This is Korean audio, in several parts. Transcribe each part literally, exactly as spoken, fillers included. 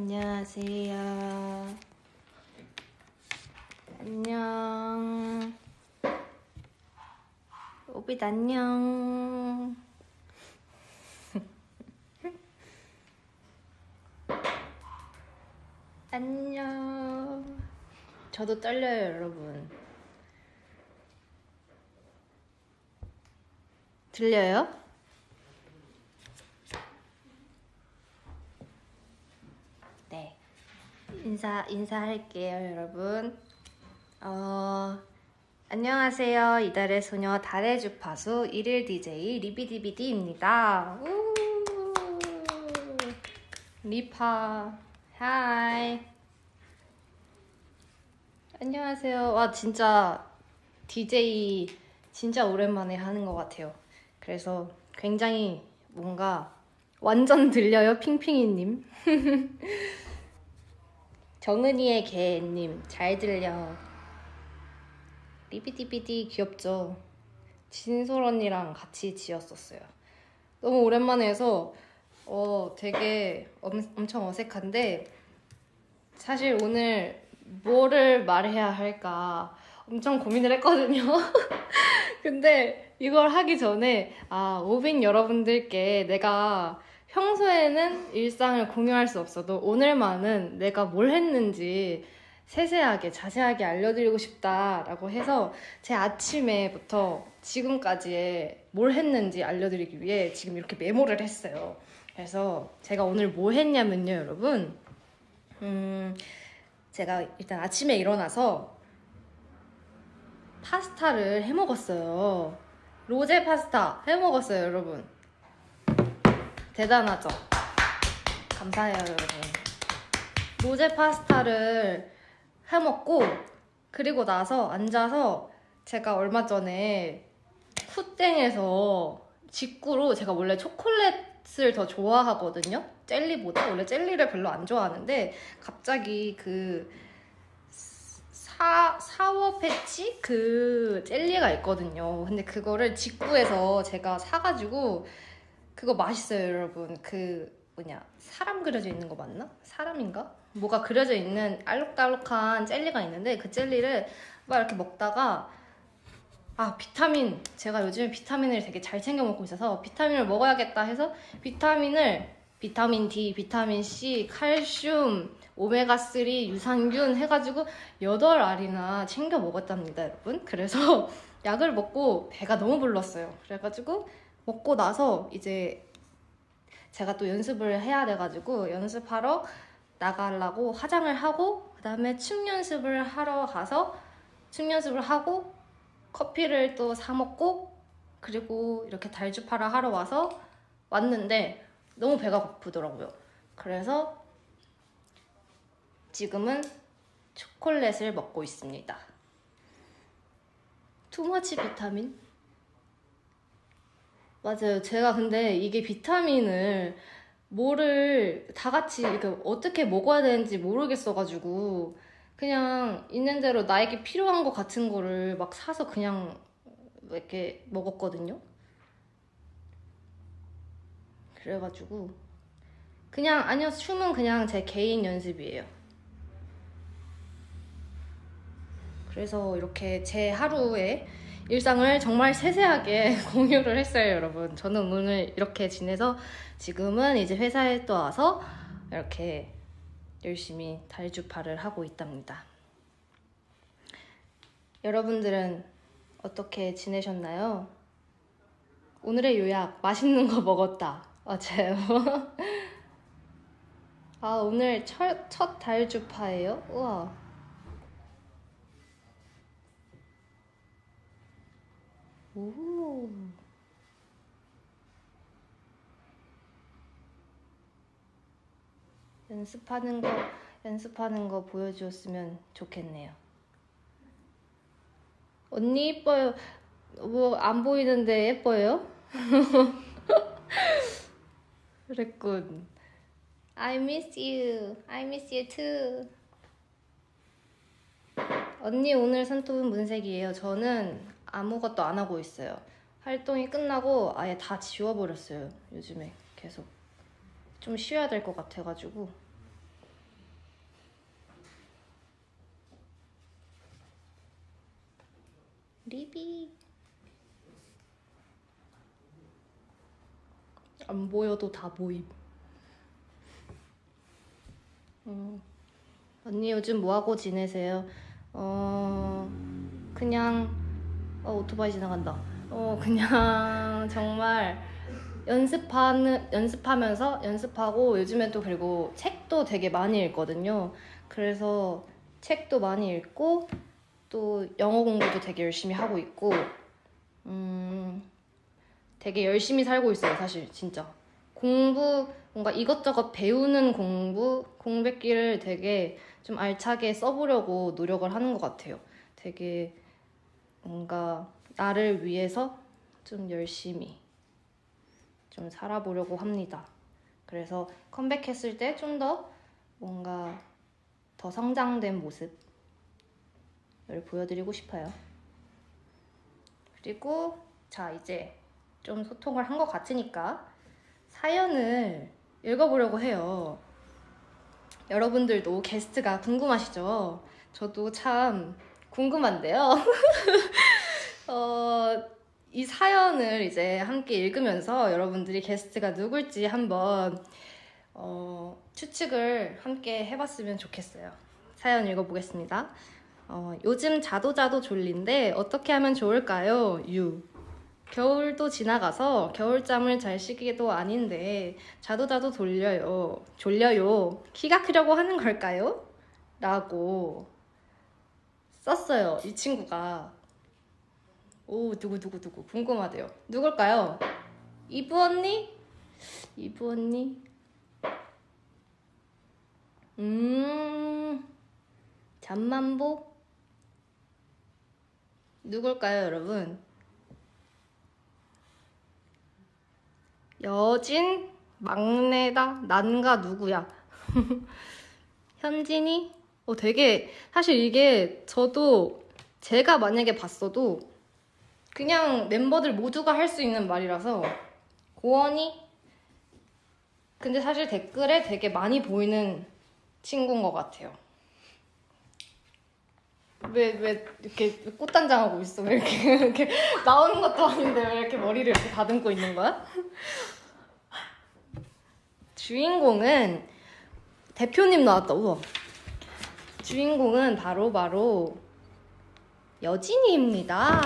안녕하세요. 안녕. 오빛 안녕. 안녕. 저도 떨려요, 여러분. 들려요? 네. 인사, 인사할게요, 여러분. 어, 안녕하세요. 이달의 소녀 달의 주파수 일일 디제이 리비디비디입니다. 우! 리파. 하이. 안녕하세요. 와, 진짜 디제이 진짜 오랜만에 하는 것 같아요. 그래서 굉장히 뭔가 완전 들려요, 핑핑이님. 정은이의 개님, 잘 들려. 리비디비디 귀엽죠? 진솔 언니랑 같이 지었었어요. 너무 오랜만에 해서 어, 되게 엄, 엄청 어색한데, 사실 오늘 뭐를 말해야 할까 엄청 고민을 했거든요. 근데 이걸 하기 전에 아, 오빈 여러분들께 내가 평소에는 일상을 공유할 수 없어도 오늘만은 내가 뭘 했는지 세세하게 자세하게 알려드리고 싶다라고 해서 제 아침에부터 지금까지의 뭘 했는지 알려드리기 위해 지금 이렇게 메모를 했어요. 그래서 제가 오늘 뭐 했냐면요, 여러분. 음, 제가 일단 아침에 일어나서 파스타를 해 먹었어요. 로제 파스타 해 먹었어요, 여러분. 대단하죠? 감사해요, 여러분. 로제 파스타를 해 먹고, 그리고 나서 앉아서 제가 얼마 전에 쿠땡에서 직구로, 제가 원래 초콜릿 을 더 좋아하거든요. 젤리보다. 원래 젤리를 별로 안 좋아하는데 갑자기 그 사, 사워 패치 그 젤리가 있거든요. 근데 그거를 직구해서 제가 사가지고, 그거 맛있어요, 여러분. 그 뭐냐, 사람 그려져 있는 거 맞나? 사람인가? 뭐가 그려져 있는 알록달록한 젤리가 있는데, 그 젤리를 막 이렇게 먹다가, 아, 비타민! 제가 요즘에 비타민을 되게 잘 챙겨 먹고 있어서 비타민을 먹어야겠다 해서 비타민을, 비타민 D, 비타민 C, 칼슘, 오메가삼, 유산균 해가지고 여덟 알이나 챙겨 먹었답니다, 여러분. 그래서 약을 먹고 배가 너무 불렀어요. 그래가지고 먹고 나서 이제 제가 또 연습을 해야 돼가지고 연습하러 나가려고 화장을 하고, 그 다음에 춤 연습을 하러 가서 춤 연습을 하고 커피를 또 사 먹고, 그리고 이렇게 달주파라 하러 와서 왔는데 너무 배가 고프더라고요. 그래서 지금은 초콜릿을 먹고 있습니다. 투머치 비타민? 맞아요. 제가 근데 이게 비타민을 뭐를 다 같이 이렇게 어떻게 먹어야 되는지 모르겠어가지고 그냥 있는 대로 나에게 필요한 거 같은 거를 막 사서 그냥 이렇게 먹었거든요. 그래가지고 그냥, 아니요, 춤은 그냥 제 개인 연습이에요. 그래서 이렇게 제 하루의 일상을 정말 세세하게 공유를 했어요, 여러분. 저는 오늘 이렇게 지내서 지금은 이제 회사에 또 와서 이렇게 열심히 달주파를 하고 있답니다. 여러분들은 어떻게 지내셨나요? 오늘의 요약, 맛있는 거 먹었다. 맞아요. 아, 오늘 철, 첫 달주파예요? 우와. 오. 연습하는 거, 연습하는 거 보여주었으면 좋겠네요. 언니 예뻐요. 뭐 안 보이는데 예뻐요? 그랬군. I miss you. I miss you too. 언니 오늘 손톱은 무슨 색이에요? 저는 아무것도 안 하고 있어요. 활동이 끝나고 아예 다 지워버렸어요. 요즘에 계속 좀 쉬어야 될 것 같아가지고. 리비. 안 보여도 다 보임. 어. 언니 요즘 뭐하고 지내세요? 어... 그냥... 어, 오토바이 지나간다. 어, 그냥 정말 연습하는, 연습하면서 연습하고 요즘엔 또 그리고 책도 되게 많이 읽거든요. 그래서 책도 많이 읽고 또 영어 공부도 되게 열심히 하고 있고 음... 되게 열심히 살고 있어요, 사실. 진짜 공부, 뭔가 이것저것 배우는 공부, 공백기를 되게 좀 알차게 써보려고 노력을 하는 것 같아요. 되게 뭔가 나를 위해서 좀 열심히 좀 살아보려고 합니다. 그래서 컴백했을 때 좀 더 뭔가 더 성장된 모습을 보여드리고 싶어요. 그리고 자, 이제 좀 소통을 한 것 같으니까 사연을 읽어보려고 해요. 여러분들도 게스트가 궁금하시죠? 저도 참 궁금한데요. 어, 이 사연을 이제 함께 읽으면서 여러분들이 게스트가 누굴지 한번 어, 추측을 함께 해봤으면 좋겠어요. 사연 읽어보겠습니다. 어, 요즘 자도자도 졸린데 어떻게 하면 좋을까요? 유. 겨울도 지나가서 겨울잠을 잘 쉬기도 아닌데 자도자도 졸려요. 졸려요. 키가 크려고 하는 걸까요? 라고 썼어요, 이 친구가. 오, 누구누구누구 궁금하대요. 누굴까요? 이브 언니? 이브 언니? 음... 잠만보? 누굴까요, 여러분? 여진? 막내다? 난가 누구야? 현진이? 어, 되게 사실 이게 저도 제가 만약에 봤어도 그냥 멤버들 모두가 할 수 있는 말이라서 고원이? 근데 사실 댓글에 되게 많이 보이는 친구인 것 같아요. 왜, 왜 이렇게 꽃단장하고 있어? 왜 이렇게, 이렇게 나오는 것도 아닌데 왜 이렇게 머리를 이렇게 다듬고 있는 거야? 주인공은 대표님 나왔다. 우와. 주인공은 바로바로 바로 여진이입니다.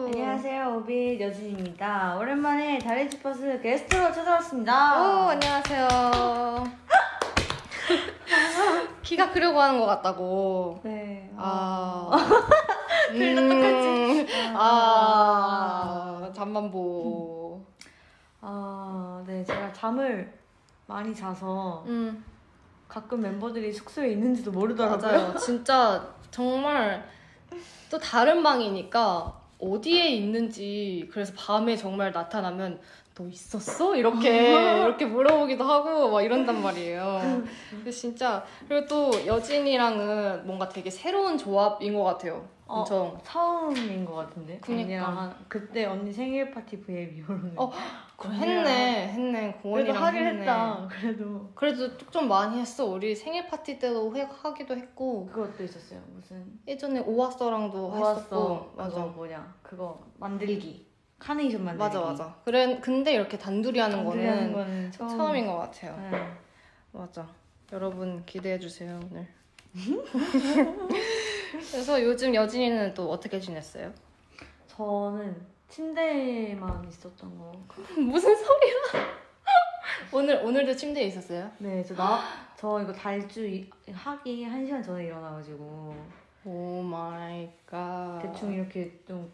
안녕하세요, 오빛 여진입니다. 오랜만에 달의 주파수 게스트로 찾아왔습니다. 오, 안녕하세요. 키가 크려고 하는 것 같다고. 네. 아. 둘 다 똑같지. 아. 잠만 보. 아, 네. 제가 잠을 많이 자서 음. 가끔 멤버들이 숙소에 있는지도 모르더라고요. 맞아요. 진짜 정말 또 다른 방이니까 어디에 있는지, 그래서 밤에 정말 나타나면 너 있었어? 이렇게 이렇게 물어보기도 하고 막 이런단 말이에요. 근데 진짜. 그리고 또 여진이랑은 뭔가 되게 새로운 조합인 것 같아요. 엄청. 어, 처음인 것 같은데. 그니까 그때 언니 생일 파티 브이앱 이후로는. 어, 했네 했네. 고원이랑 그래도 했네. 했다. 그래도 그래도 좀 많이 했어. 우리 생일 파티 때도 해, 하기도 했고. 그것도 있었어요. 무슨 예전에 오아서랑도 오아서. 했었고. 맞아. 그거 뭐냐 그거 만들기. 카네이션 만들기. 맞아 맞아. 그래, 근데 이렇게 단둘이 하는 단둘이 거는, 하는 거는 처음. 처음인 것 같아요. 네. 맞아. 여러분 기대해주세요 오늘. 그래서 요즘 여진이는 또 어떻게 지냈어요? 저는 침대에만 있었던 거. 무슨 소리야? 오늘, 오늘도 침대에 있었어요? 네, 저, 나, 저 이거 달주 하기 한 시간 전에 일어나가지고. 오 마이 갓. 대충 이렇게 좀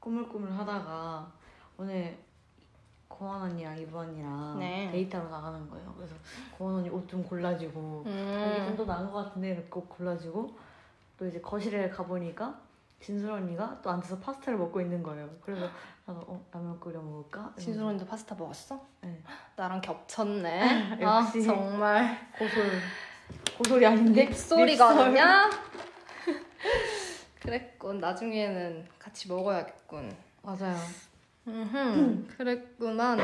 꾸물꾸물 하다가 오늘 고원 언니랑 이브 언니랑 네. 데이트하러 나가는 거예요. 그래서 고원 언니 옷 좀 골라주고 음. 여기 좀 더 나은 것 같은데 꼭 골라주고 또 이제 거실에 가보니까 진솔 언니가 또 앉아서 파스타를 먹고 있는 거예요. 그래서 나도 어, 라면 끓여 먹을까? 진솔 언니도 파스타 먹었어? 네. 나랑 겹쳤네. 역시. 아, 정말 고솔. 고솔이 아닌데? 립소리거든요? 그랬군. 나중에는 같이 먹어야겠군. 맞아요. 음, 그랬구만.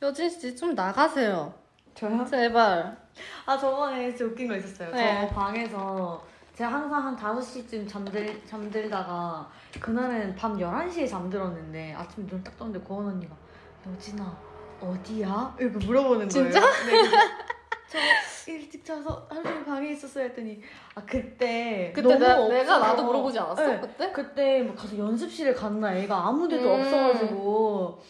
여진 씨 좀 나가세요. 저요? 제발. 아, 저번에 진짜 웃긴 거 있었어요. 네. 저 방에서 제가 항상 한 다섯 시쯤 잠들, 잠들다가 그날은 밤 열한 시에 잠들었는데 아침에 눈 딱 떴는데 고원 언니가 여진아 어디야? 이렇게 물어보는 거예요. 진짜? 네. 저 일찍 자서 하루 종일 방에 있었어요 했더니 아 그때 그때 너무 나, 없어서, 내가 나도 물어보지 않았어? 네, 그때? 그때 뭐 가서 연습실에 갔나 애가 아무 데도 음. 없어가지고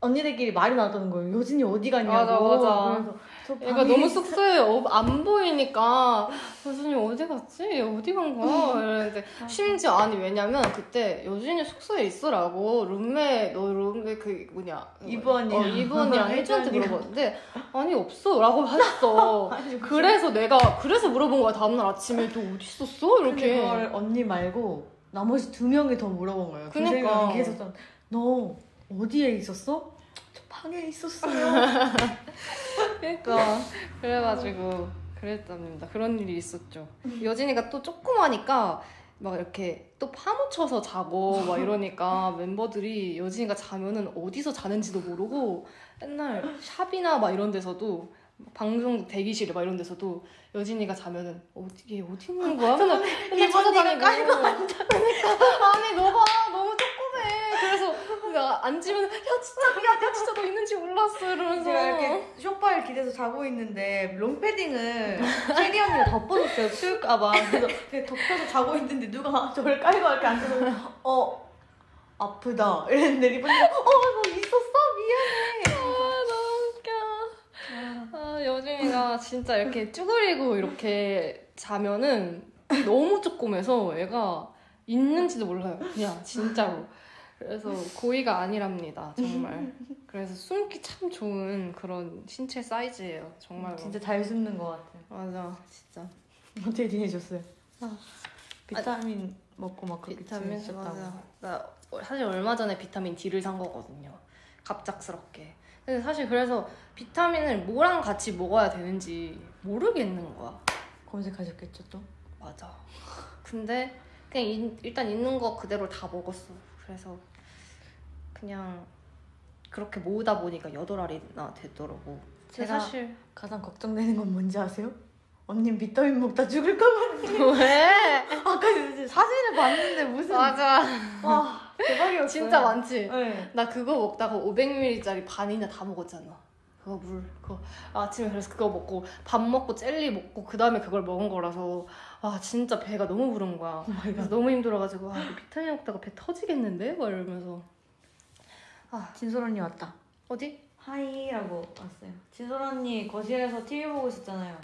언니들끼리 말이 나왔다는 거예요. 여진이 어디 갔냐고. 맞아 맞아. 그러니까 너무 숙소에 어, 안 보이니까 여진이 어디 갔지? 어디 간 거야? 이랬는데 심지어 아니 왜냐면 그때 여진이 숙소에 있으라고 룸메 너 룸메 그 뭐냐 이번이랑 어, 이번이랑 혜주한테 물어봤는데 아니 없어 라고 하셨어. 그래서 내가 그래서 물어본 거야. 다음날 아침에 너 어디 있었어? 이렇게. 그걸 언니 말고 나머지 두 명이 더 물어본 거예요. 그러니까 계속 너 어디에 있었어? 저 방에 있었어요. 그러니까 그래가지고 그랬답니다. 그런 일이 있었죠. 여진이가 또 조그마니까 막 이렇게 또 파묻혀서 자고 막 이러니까 멤버들이 여진이가 자면은 어디서 자는지도 모르고 맨날 샵이나 막 이런 데서도 방송 대기실 막 이런 데서도 여진이가 자면은 어디 어디 있는 거야? 맨날 맨날 찾아다니고 깔고 앉아. 그러니까 아니 너가 너무 조그매. 그래서 내가 앉으면 야 진짜 야, 야 진짜 너 있는지 몰랐어 이러면서 제가 이렇게 쇼파에 기대서 자고 있는데 롱패딩을 캐리 언니가 덮어줬어요. 추울까봐. 그래서 되게 덮여서 자고 있는데 누가 저를 깔고 이렇게 앉아서 어 아프다 이랬는데 리본이 어 너 있었어? 미안해. 아 너무 웃겨. 아 여진이가 진짜 이렇게 쭈그리고 이렇게 자면은 너무 조그매서 얘가 있는지도 몰라요. 그냥 진짜로. 그래서 고의가 아니랍니다. 정말. 그래서 숨기 참 좋은 그런 신체 사이즈예요. 정말로. 진짜 잘 숨는 것 같아요. 맞아. 진짜. 어떻게 지내셨어요? 아, 비타민 아, 먹고 막 그렇게 지내셨다고. 나 사실 얼마 전에 비타민 D를 산 거거든요. 갑작스럽게. 근데 사실 그래서 비타민을 뭐랑 같이 먹어야 되는지 모르겠는 거야. 검색하셨겠죠 또? 맞아. 근데 그냥 인, 일단 있는 거 그대로 다 먹었어. 그래서 그냥 그렇게 모으다 보니까 여덟 알이나 되더라고. 제가 사실 가장 걱정되는 건 뭔지 아세요? 언니 비타민 먹다 죽을 것 같아요. 왜? 아까 사진을 봤는데 무슨 맞아. 와 대박이었어요. 진짜 많지? 네. 나 그거 먹다가 오백 밀리리터짜리 반이나 다 먹었잖아. 그거 물 그거 아침에 그래서 그거 먹고 밥 먹고 젤리 먹고 그 다음에 그걸 먹은 거라서 아 진짜 배가 너무 부른 거야. 그래서 너무 힘들어가지고 아 이거 비타민 먹다가 배 터지겠는데? 막 이러면서 아 진솔 언니 왔다. 어디? 하이라고 왔어요. 진솔 언니 거실에서 티비 보고 있었잖아요.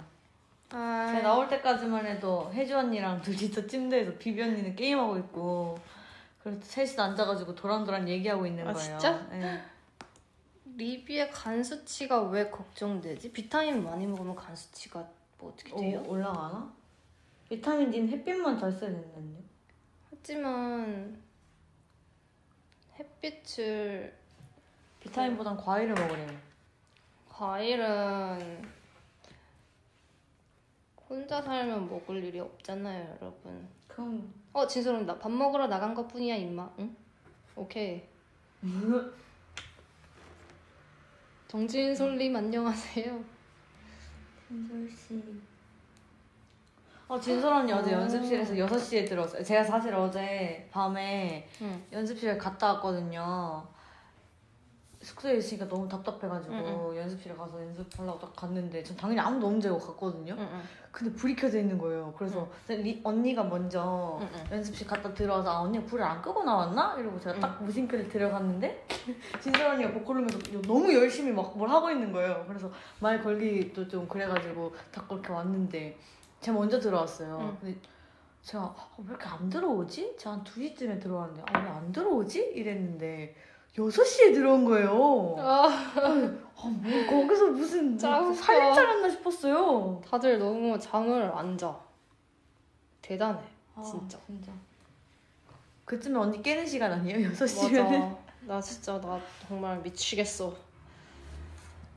아이. 제가 나올 때까지만 해도 혜주 언니랑 둘이서 침대에서 비비 언니는 게임하고 있고 그래서 셋이서 앉아가지고 도란도란 얘기하고 있는 거예요. 아 진짜? 네. 리비의 간 수치가 왜 걱정되지? 비타민 많이 먹으면 간 수치가 뭐 어떻게 돼요? 오, 올라가나? 비타민 D는 햇빛만 잘 써야 된다는데? 하지만 햇빛을 비타민보단 과일을 먹으래요. 과일은 혼자 살면 먹을 일이 없잖아요 여러분. 그럼 어 진솔 언니 나 밥 먹으러 나간 것 뿐이야 임마. 응? 오케이. 정진솔님 안녕하세요. 진솔씨. 어, 진솔 언니 어제 오. 연습실에서 여섯 시에 들어왔어요. 제가 사실 어제 밤에 응. 연습실에 갔다 왔거든요. 숙소에 있으니까 너무 답답해가지고 응, 응. 연습실에 가서 연습하려고 딱 갔는데 전 당연히 아무도 없는 줄 알고 갔거든요. 응, 응. 근데 불이 켜져 있는 거예요. 그래서 응. 리, 언니가 먼저 응, 응. 연습실 갔다 들어와서 아 언니가 불을 안 끄고 나왔나? 이러고 제가 응. 딱 무심결에 들어갔는데 진솔 언니가 보컬룸에서 너무 열심히 막 뭘 하고 있는 거예요. 그래서 말 걸기도 좀 그래가지고 딱 그렇게 왔는데 제가 먼저 들어왔어요. 응. 근데 제가 아, 왜 이렇게 안 들어오지? 제가 한 두 시쯤에 들어왔는데 아, 왜 안 들어오지? 이랬는데 여섯 시에 들어온 거예요. 아, 아 뭐, 거기서 무슨 뭐, 살림살았나 싶었어요. 다들 너무 잠을 안 자. 대단해. 아, 진짜. 진짜. 그쯤에 언니 깨는 시간 아니에요? 여섯 시면? 나 진짜 나 정말 미치겠어.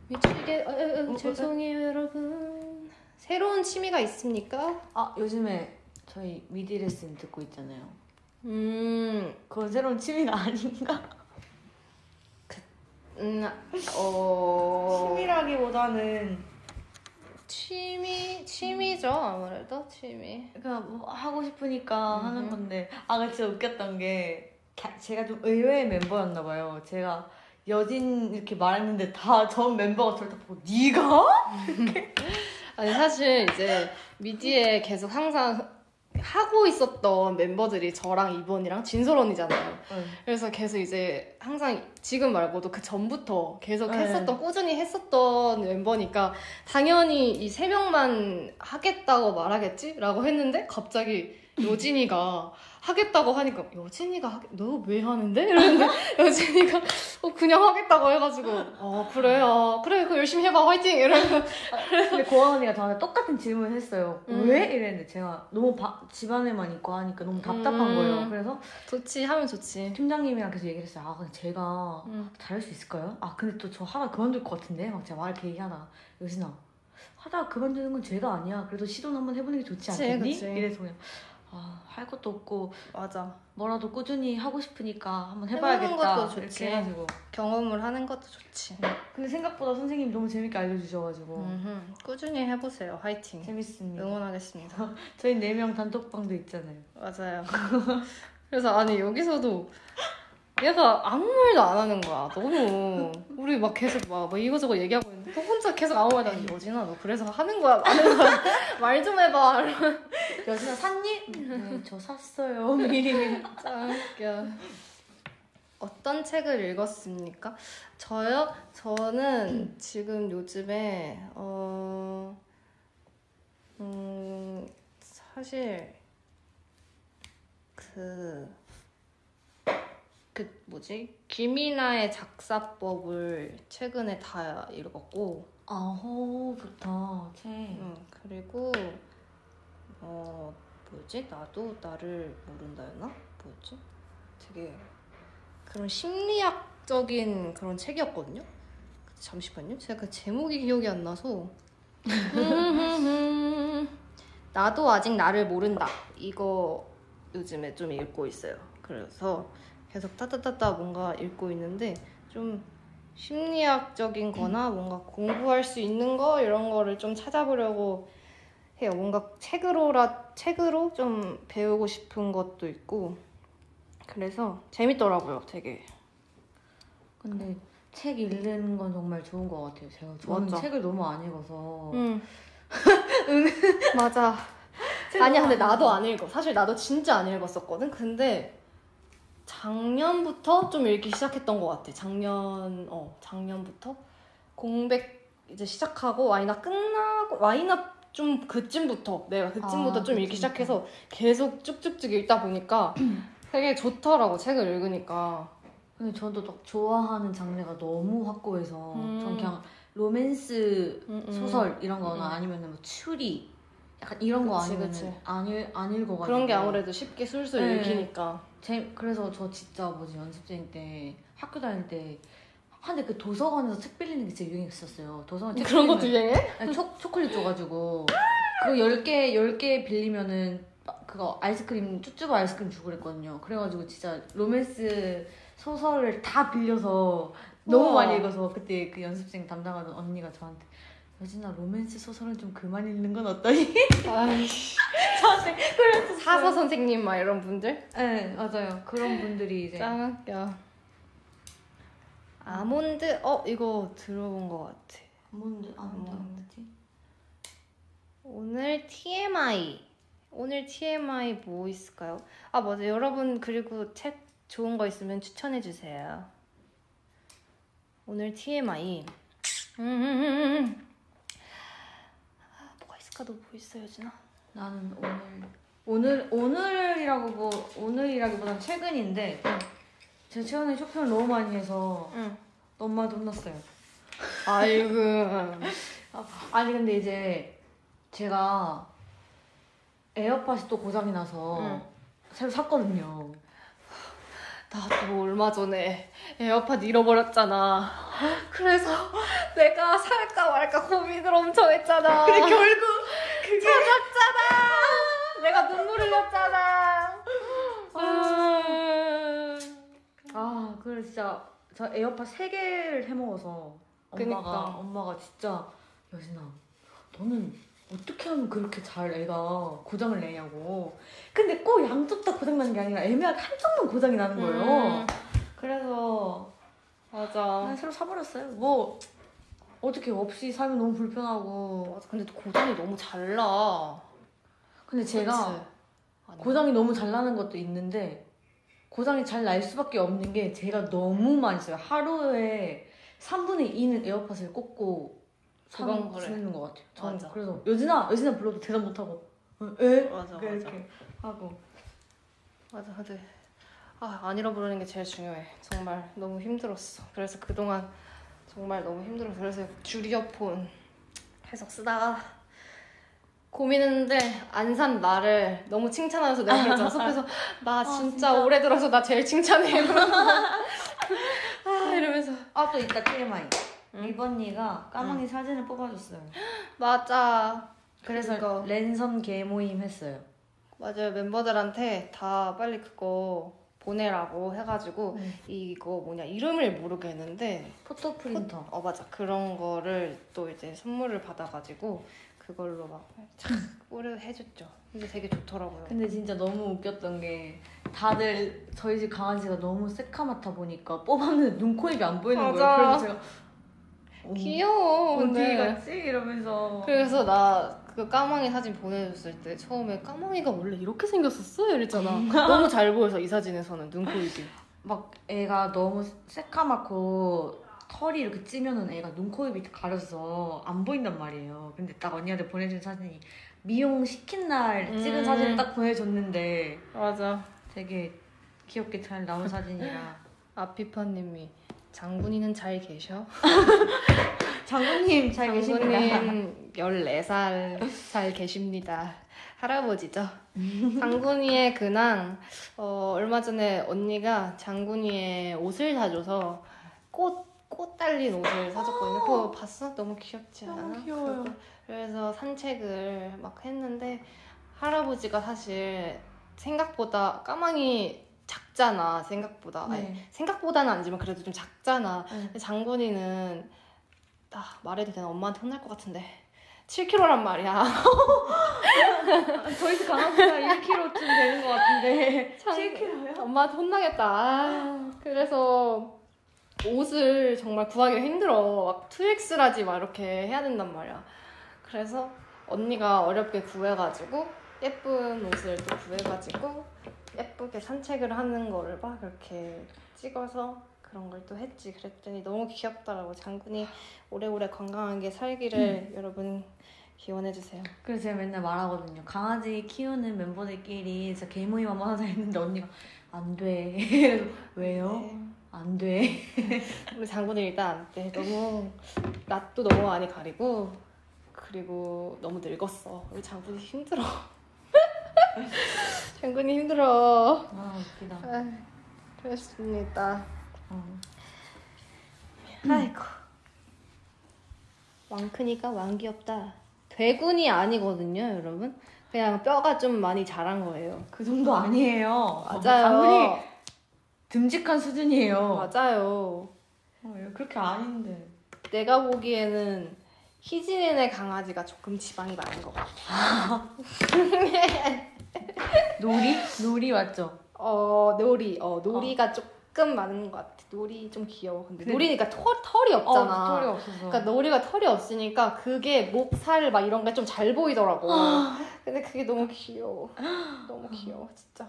미치게... 어, 어, 어, 죄송해요 여러분. 새로운 취미가 있습니까? 아 요즘에 저희 미디 레슨 듣고 있잖아요. 음... 그건 새로운 취미가 아닌가? 음, 어... 취미라기보다는 취미, 취미죠 아무래도 취미. 그러니까 뭐 하고 싶으니까 음. 하는 건데. 아 진짜 웃겼던 게 제가 좀 의외의 멤버였나 봐요. 제가 여진 이렇게 말했는데 다 전 멤버가 저를 다 보고 네가? 아니 사실 이제 미디에 계속 항상 하고 있었던 멤버들이 저랑 이번이랑 진솔 언니잖아요. 응. 그래서 계속 이제 항상 지금 말고도 그 전부터 계속 응. 했었던 꾸준히 했었던 멤버니까 당연히 이 세 명만 하겠다고 말하겠지라고 했는데 갑자기 여진이가 하겠다고 하니까 여진이가 하겠... 너 왜 하는데? 이러는데 여진이가 어, 그냥 하겠다고 해가지고 어 그래 어 그래 그거 열심히 해봐 화이팅 이러면서. 근데 고원이가 저한테 똑같은 질문을 했어요. 음. 왜? 이랬는데 제가 너무 바, 집안에만 있고 하니까 너무 답답한 음. 거예요. 그래서 좋지 하면 좋지 팀장님이랑 계속 얘기를 했어요. 아 근데 제가 음. 잘할 수 있을까요? 아 근데 또 저 하나 그만둘 것 같은데 막 제가 말 이렇게 얘기하나 여진아 하다 그만두는 건 죄가 아니야. 그래도 시도는 한번 해보는 게 좋지 않겠니? 그치, 그치. 이래서 그냥 아, 할 것도 없고 맞아 뭐라도 꾸준히 하고 싶으니까 한번 해봐야겠다 것도 좋지. 이렇게 해가지고 경험을 하는 것도 좋지. 근데 생각보다 선생님이 너무 재밌게 알려주셔가지고 음흠. 꾸준히 해보세요. 화이팅. 재밌습니다. 응원하겠습니다. 저희 네 명 단톡방도 있잖아요. 맞아요. 그래서 아니 여기서도 얘가 아무 말도 안 하는 거야. 너무 우리 막 계속 막, 막 이거저거 얘기하고 있는데 또 혼자 계속 아무 말도 안 하는데 여진아 너 그래서 하는 거야? 말 좀 해봐. 여진아 샀니? 네, 저 샀어요. 미리. 짱 웃겨. 어떤 책을 읽었습니까? 저요? 저는 지금 요즘에 어... 음... 사실 그... 그 뭐지? 김인아의 작사법을 최근에 다 읽었고. 아호 좋다 책. 응 그리고 어 뭐지? 나도 나를 모른다였나? 뭐였지? 되게 그런 심리학적인 그런 책이었거든요. 잠시만요. 제가 그 제목이 기억이 안 나서. 나도 아직 나를 모른다. 이거 요즘에 좀 읽고 있어요. 그래서. 계속 따따따따 뭔가 읽고 있는데 좀 심리학적인 거나 뭔가 공부할 수 있는 거 이런 거를 좀 찾아보려고 해요. 뭔가 책으로라, 책으로 좀 배우고 싶은 것도 있고 그래서 재밌더라고요 되게. 근데 책 읽는 건 정말 좋은 것 같아요. 제가 저는 맞아. 책을 너무 안 읽어서 응 맞아 아니야 근데 나도 안 읽어. 사실 나도 진짜 안 읽었었거든. 근데 작년부터 좀 읽기 시작했던 것 같아. 작년, 어, 작년부터 공백 이제 시작하고 와인아 끝나고 와인아 좀 그쯤부터 내가 그쯤부터 아, 좀 읽기 진짜. 시작해서 계속 쭉쭉쭉 읽다 보니까 되게 좋더라고 책을 읽으니까. 근데 저도 딱 좋아하는 장르가 너무 확고해서 음. 전 그냥 로맨스 음, 음. 소설 이런 거나 음. 아니면 뭐 추리 약간 이런 그치, 거 아니면 안, 읽, 안 읽어가지고 그런 게 아무래도 쉽게 술술 네. 읽히니까. 제, 그래서 저 진짜 뭐지 연습생 때 학교 다닐 때 한데 그 도서관에서 책 빌리는 게 진짜 유행했었어요. 도서관 책 그런 것도 유행해? 아니, 초, 초콜릿 줘가지고 그거 열 개 열 개 빌리면은 그거 아이스크림 쭈쭈바 아이스크림 주고 그랬거든요. 그래가지고 진짜 로맨스 소설을 다 빌려서 너무 우와. 많이 읽어서 그때 그 연습생 담당하던 언니가 저한테 여진아 로맨스 소설은 좀 그만 읽는 건 어떠니? 아이씨 저한테 그래서 사서 선생님 막 이런 분들? 네 맞아요 그런 분들이 이제 짱 웃겨. 아몬드? 어 이거 들어본 것 같아. 아몬드? 아몬드? 아몬드. 오늘 티엠아이 오늘 티엠아이 뭐 있을까요? 아 맞아 여러분 그리고 책 좋은 거 있으면 추천해주세요. 오늘 티엠아이 음 너 뭐 있어 여진아? 나는 오늘 오늘 오늘이라고 뭐 오늘이라기보단 최근인데 응. 제가 최근에 쇼핑을 너무 많이 해서 응. 엄마도 혼났어요. 아이고 아니 근데 이제 제가 에어팟이 또 고장이 나서 응. 새로 샀거든요. 나도 얼마 전에 에어팟 잃어버렸잖아. 그래서 내가 살까 말까 고민을 엄청 했잖아. 근데 결국 그게... 찾았잖아. 내가 눈물을 흘렸잖아. 아... 아, 그걸 진짜 저 에어팟 세 개를 해먹어서 엄마가 그러니까. 엄마가 진짜 여진아 너 저는 어떻게 하면 그렇게 잘 애가 고장을 내냐고. 근데 꼭 양쪽 다 고장 나는 게 아니라 애매하게 한쪽만 고장이 나는 거예요. 음. 그래서 맞아. 그냥 새로 사버렸어요. 뭐 어떻게 없이 살면 너무 불편하고. 맞아. 근데 또 고장이 너무 잘 나. 근데 제가 고장이 너무 잘 나는 것도 있는데 고장이 잘 날 수밖에 없는 게 제가 너무 많이 써요. 하루에 삼분의 이는 에어팟을 꽂고 사는 그래. 쓰는 것 같아요. 저는 맞아. 그래서 여진아! 여진아 불러도 대답 못하고 에? 맞아, 맞아. 이렇게 하고 맞아. 근데 아, 안 잃어버리는 게 제일 중요해. 정말 너무 힘들었어. 그래서 그동안 정말 너무 힘들었어. 그래서 줄 이어폰 계속 쓰다가 고민했는데 안 산 나를 너무 칭찬하면서 내가 그랬잖아. 속에서 나 진짜, 아, 진짜 올해 들어서 나 제일 칭찬해. 아 이러면서 아 또 있다 TMI. 응? 리번니가 까망이 응. 사진을 뽑아줬어요. 맞아. 그래서 그거. 랜선 개모임 했어요. 맞아요. 멤버들한테 다 빨리 그거 보내라고 해가지고 응. 이거 뭐냐 이름을 모르겠는데 포토 프린터 포... 어 맞아 그런 거를 또 이제 선물을 받아가지고 그걸로 막 뽀를 해줬죠. 근데 되게 좋더라고요. 근데 진짜 너무 웃겼던 게 다들 저희 집 강아지가 너무 새카맣다 보니까 뽑았는데 눈, 코, 입이 안 보이는 맞아. 거예요. 그래서 제가 어, 귀여워. 어디 갔지? 이러면서 그래서 나 그 까망이 사진 보내줬을 때 처음에 까망이가 원래 이렇게 생겼었어? 이랬잖아. 너무 잘 보여서 이 사진에서는 눈, 코, 입이 막 애가 너무 새카맣고 털이 이렇게 찌면은 애가 눈, 코, 입이 가려서 안 보인단 말이에요. 근데 딱 언니한테 보내준 사진이 미용 시킨 날 찍은 음. 사진을 딱 보내줬는데 맞아. 되게 귀엽게 잘 나온 사진이라. 아피파님이 장군이는 잘 계셔? 장군님 잘 계십니다. 장군님 열네 살 잘 계십니다. 할아버지죠. 장군이의 근황. 어, 얼마 전에 언니가 장군이의 옷을 사줘서 꽃 꽃 달린 옷을 사줬거든요. 그거 봤어? 너무 귀엽지 않아? 너무 귀여워요. 그래서 산책을 막 했는데 할아버지가 사실 생각보다 까망이 작잖아. 생각보다. 네. 아니, 생각보다는 아니지만 그래도 좀 작잖아. 응. 장군이는 아, 말해도 되나? 엄마한테 혼날 것 같은데 칠 킬로그램란 말이야. 저희 집 강아지가 일 킬로그램쯤 되는 것 같은데 장... 칠 킬로그램요? 엄마한테 혼나겠다. 아, 그래서 옷을 정말 구하기가 힘들어. 막 투 엑스라지 막 이렇게 해야 된단 말이야. 그래서 언니가 어렵게 구해가지고 예쁜 옷을 또 구해가지고 예쁘게 산책을 하는 거를 막 이렇게 찍어서 그런 걸 또 했지. 그랬더니 너무 귀엽더라고. 장군이 오래오래 건강하게 살기를 음. 여러분 기원해주세요. 그래서 제가 맨날 말하거든요. 강아지 키우는 멤버들끼리 진짜 개모임 한번 하자 했는데 언니가 안 돼. 왜요? 네. 안 돼. 우리 장군은 일단 안 돼. 너무 낯도 너무 많이 가리고 그리고 너무 늙었어. 우리 장군이 힘들어. 장군이 힘들어. 아 웃기다. 아, 그렇습니다. 어. 아이고. 왕크니까 왕귀엽다. 대군이 아니거든요, 여러분. 그냥 뼈가 좀 많이 자란 거예요. 그 정도 아니에요. 맞아요. 장군이 듬직한 수준이에요. 맞아요. 어, 그렇게 아닌데. 내가 보기에는 희진이네 강아지가 조금 지방이 많은 것 같아. 아. 놀이? 놀이 맞죠? 어, 놀이. 어, 놀이가 어. 조금 많은 것 같아. 놀이 좀 귀여워. 근데 네. 놀이니까 털, 털이 없잖아. 어, 털이 없어서. 그러니까 놀이가 털이 없으니까 그게 목, 살 막 이런 게 좀 잘 보이더라고. 아. 근데 그게 너무 귀여워. 너무 귀여워, 진짜.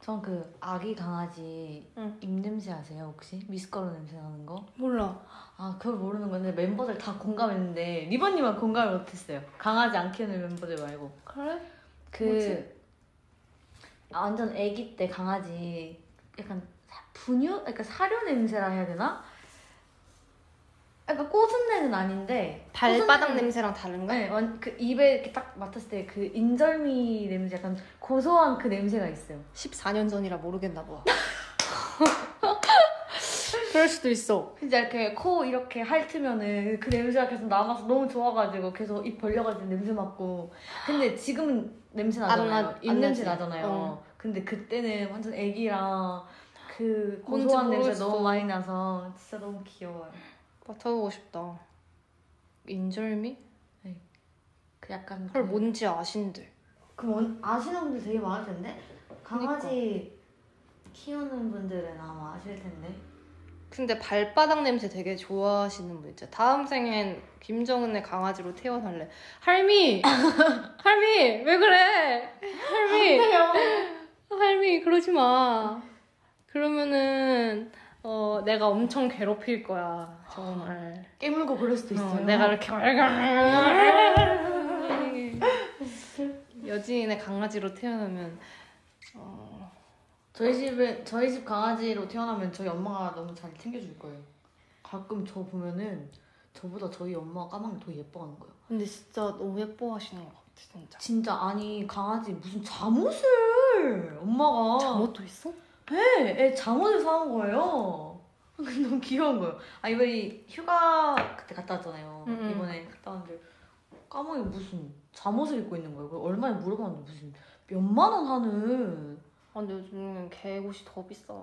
전 그 아기 강아지 응. 입냄새 아세요 혹시? 미숫가루 냄새 나는 거? 몰라. 아 그걸 모르는 건데 멤버들 다 공감했는데 리버님만 공감을 못했어요. 강아지 안 키우는 멤버들 말고. 그래? 그 뭐지? 아, 완전 아기 때 강아지 약간 분유? 약간 사료 냄새라 해야 되나? 약간 꼬순내는 아닌데 발바닥 꼬순내... 냄새랑 다른가? 네, 그 입에 이렇게 딱 맡았을 때 그 인절미 냄새 약간 고소한 그 냄새가 있어요. 십사 년 전이라 모르겠나 봐. 그럴 수도 있어. 진짜 이렇게 코 이렇게 핥으면은 그 냄새가 계속 남아서 너무 좋아가지고 계속 입 벌려가지고 냄새 맡고. 근데 지금은 냄새 나잖아요. 입 냄새 나잖아요. 어. 근데 그때는 완전 애기랑 그 고소한 냄새 너무 많이 나서 진짜 너무 귀여워요. 맡아보고 싶다. 인절미? 그 약간 헐 그... 뭔지 아신대. 그럼 아시는 분들 되게 많을 텐데? 강아지 그러니까. 키우는 분들은 아마 아실 텐데. 근데 발바닥 냄새 되게 좋아하시는 분 있죠. 다음 생엔 김정은의 강아지로 태어날래. 할미! 할미! 왜 그래? 할미! 안 돼요. 할미 그러지 마. 그러면은 어 내가 엄청 괴롭힐 거야. 정말. 깨물고 그럴 수도 있어요. 어, 내가 이렇게 여진의 강아지로 태어나면 어... 저희 집에 저희 집 강아지로 태어나면 저희 엄마가 너무 잘 챙겨줄 거예요. 가끔 저 보면은 저보다 저희 엄마 까망이 더 예뻐하는 거예요. 근데 진짜 너무 예뻐하시는 것 같아 진짜. 진짜 아니 강아지 무슨 잠옷을 엄마가 잠옷도 있어? 네, 애 잠옷을 사온 거예요. 너무 귀여운 거예요. 아 이번에 휴가 그때 갔다 왔잖아요. 음. 이번에 갔다 왔는데 까망이 무슨 잠옷을 입고 있는 거예요. 얼마에 물어봤는데 무슨 몇만 원 하는. 아 근데 요즘은 개 옷이 더 비싸.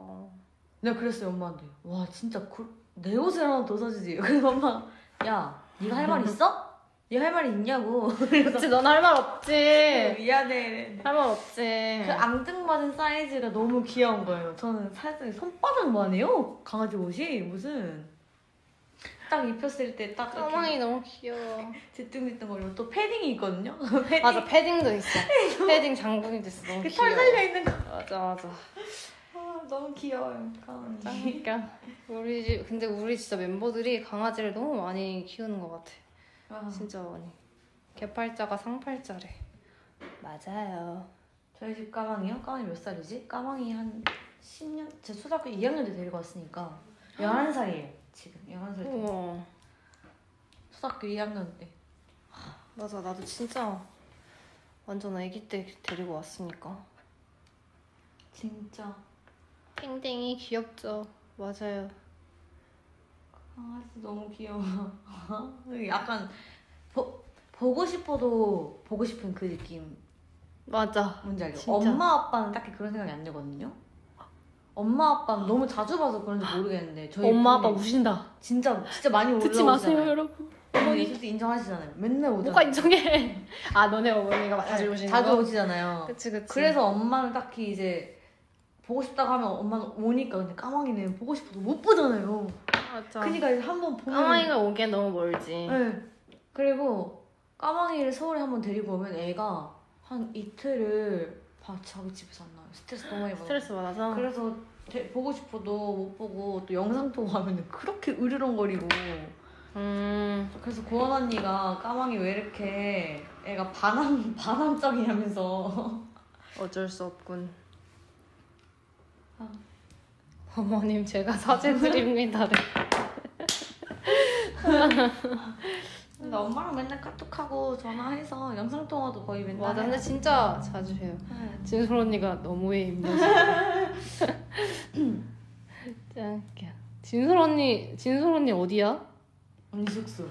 내가 그랬어요 엄마한테. 와 진짜 그, 내 옷을 하나 더 사주지. 그래서 엄마 야 네가 할 말 있어? 네가 할 말이 있냐고. 그치 넌 할 말 없지. 미안해 할 말 없지. 그 앙증맞은 사이즈가 너무 귀여운 거예요. 저는 사실 손바닥만 해요 강아지 옷이. 무슨 딱 입혔을 때 딱 까망이 너무 귀여워. 지뚱지뚱거리고 또 패딩이 있거든요. 패딩. 맞아 패딩도 있어. 패딩 장군이도 있어. 너무 그 귀여워. 그 털 달려 있는 거. 맞아 맞아. 아, 너무 귀여워요 강아지. 그러니까 우리 집 근데 우리 진짜 멤버들이 강아지를 너무 많이 키우는 것 같아. 아. 진짜 많이. 개팔자가 상팔자래. 맞아요. 저희 집 까망이요? 까망이 몇 살이지? 까망이 한 십 년? 제 초등학교 이 학년 때 데리고 왔으니까 열한 살이에요. 지금 열한 살 때 초등학교 이 학년 때. 맞아 나도 진짜 완전 아기 때 데리고 왔으니까. 진짜 땡땡이 귀엽죠. 맞아요 강아지 너무 귀여워. 약간 보, 보고 싶어도 보고 싶은 그 느낌. 맞아 뭔지 알죠? 진짜. 엄마 아빠는 딱히 그런 생각이 안 들거든요. 엄마 아빠는 너무 자주 봐서 그런지 모르겠는데 저희 엄마 아빠 우신다. 진짜 진짜 많이 올라오잖아요. 듣지 마세요 여러분. 어머니 솔직히 인정하시잖아요. 맨날 오잖아요. 뭐가 인정해. 아 너네 어머니가 자주 오시는 자주 거? 오시잖아요. 그치 그치. 그래서 엄마는 딱히 이제 보고 싶다고 하면 엄마는 오니까. 근데 까망이는 보고 싶어도 못 보잖아요. 맞아. 그러니까 이제 한번 보면 까망이가 오기엔 너무 멀지. 네. 그리고 까망이를 서울에 한번 데리고 오면 애가 한 이틀을 아 자기 집에서 안 나와요. 스트레스 너무 많이 받아서. 스트레스 받아서. 그래서 데, 보고 싶어도 못 보고 또 영상 통화 하면 그렇게 으르렁거리고. 음. 그래서 고원 언니가 까망이 왜 이렇게 애가 반항 반항적이냐면서. 어쩔 수 없군. 아. 어머님 제가 사죄 드립니다를. 근데 엄마랑 맨날 카톡하고 전화해서 영상통화도 거의 맨날. 맞아 근데 진짜 자주 해요. 네. 진솔 언니가 너무해 입맛이. 짱이야. 진솔 언니 진솔 언니 어디야? 언니 숙소.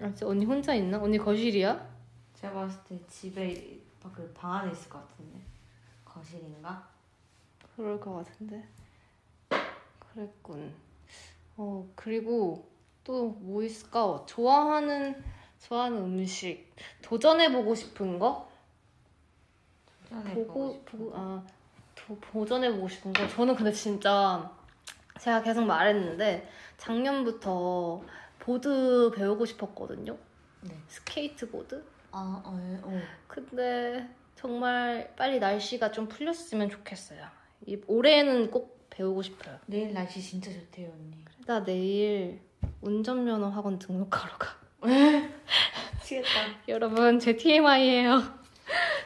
아, 언니 혼자 있나? 언니 거실이야? 제가 봤을 때 집에 그 방 안에 있을 것 같은데 거실인가? 그럴 것 같은데. 그랬군. 어 그리고 또 뭐 있을까? 좋아하는 좋아하는 음식, 도전해 보고 싶은 거? 도전해 보고 싶은 거. 아, 도전해 보고 싶은 거. 저는 근데 진짜 제가 계속 말했는데 작년부터 보드 배우고 싶었거든요. 네. 스케이트보드. 아, 어, 어. 근데 정말 빨리 날씨가 좀 풀렸으면 좋겠어요. 이 올해는 꼭 배우고 싶어요. 내일 날씨 진짜 좋대요, 언니. 나 내일 운전면허 학원 등록하러 가. 미치겠다. 여러분 제 티엠아이예요.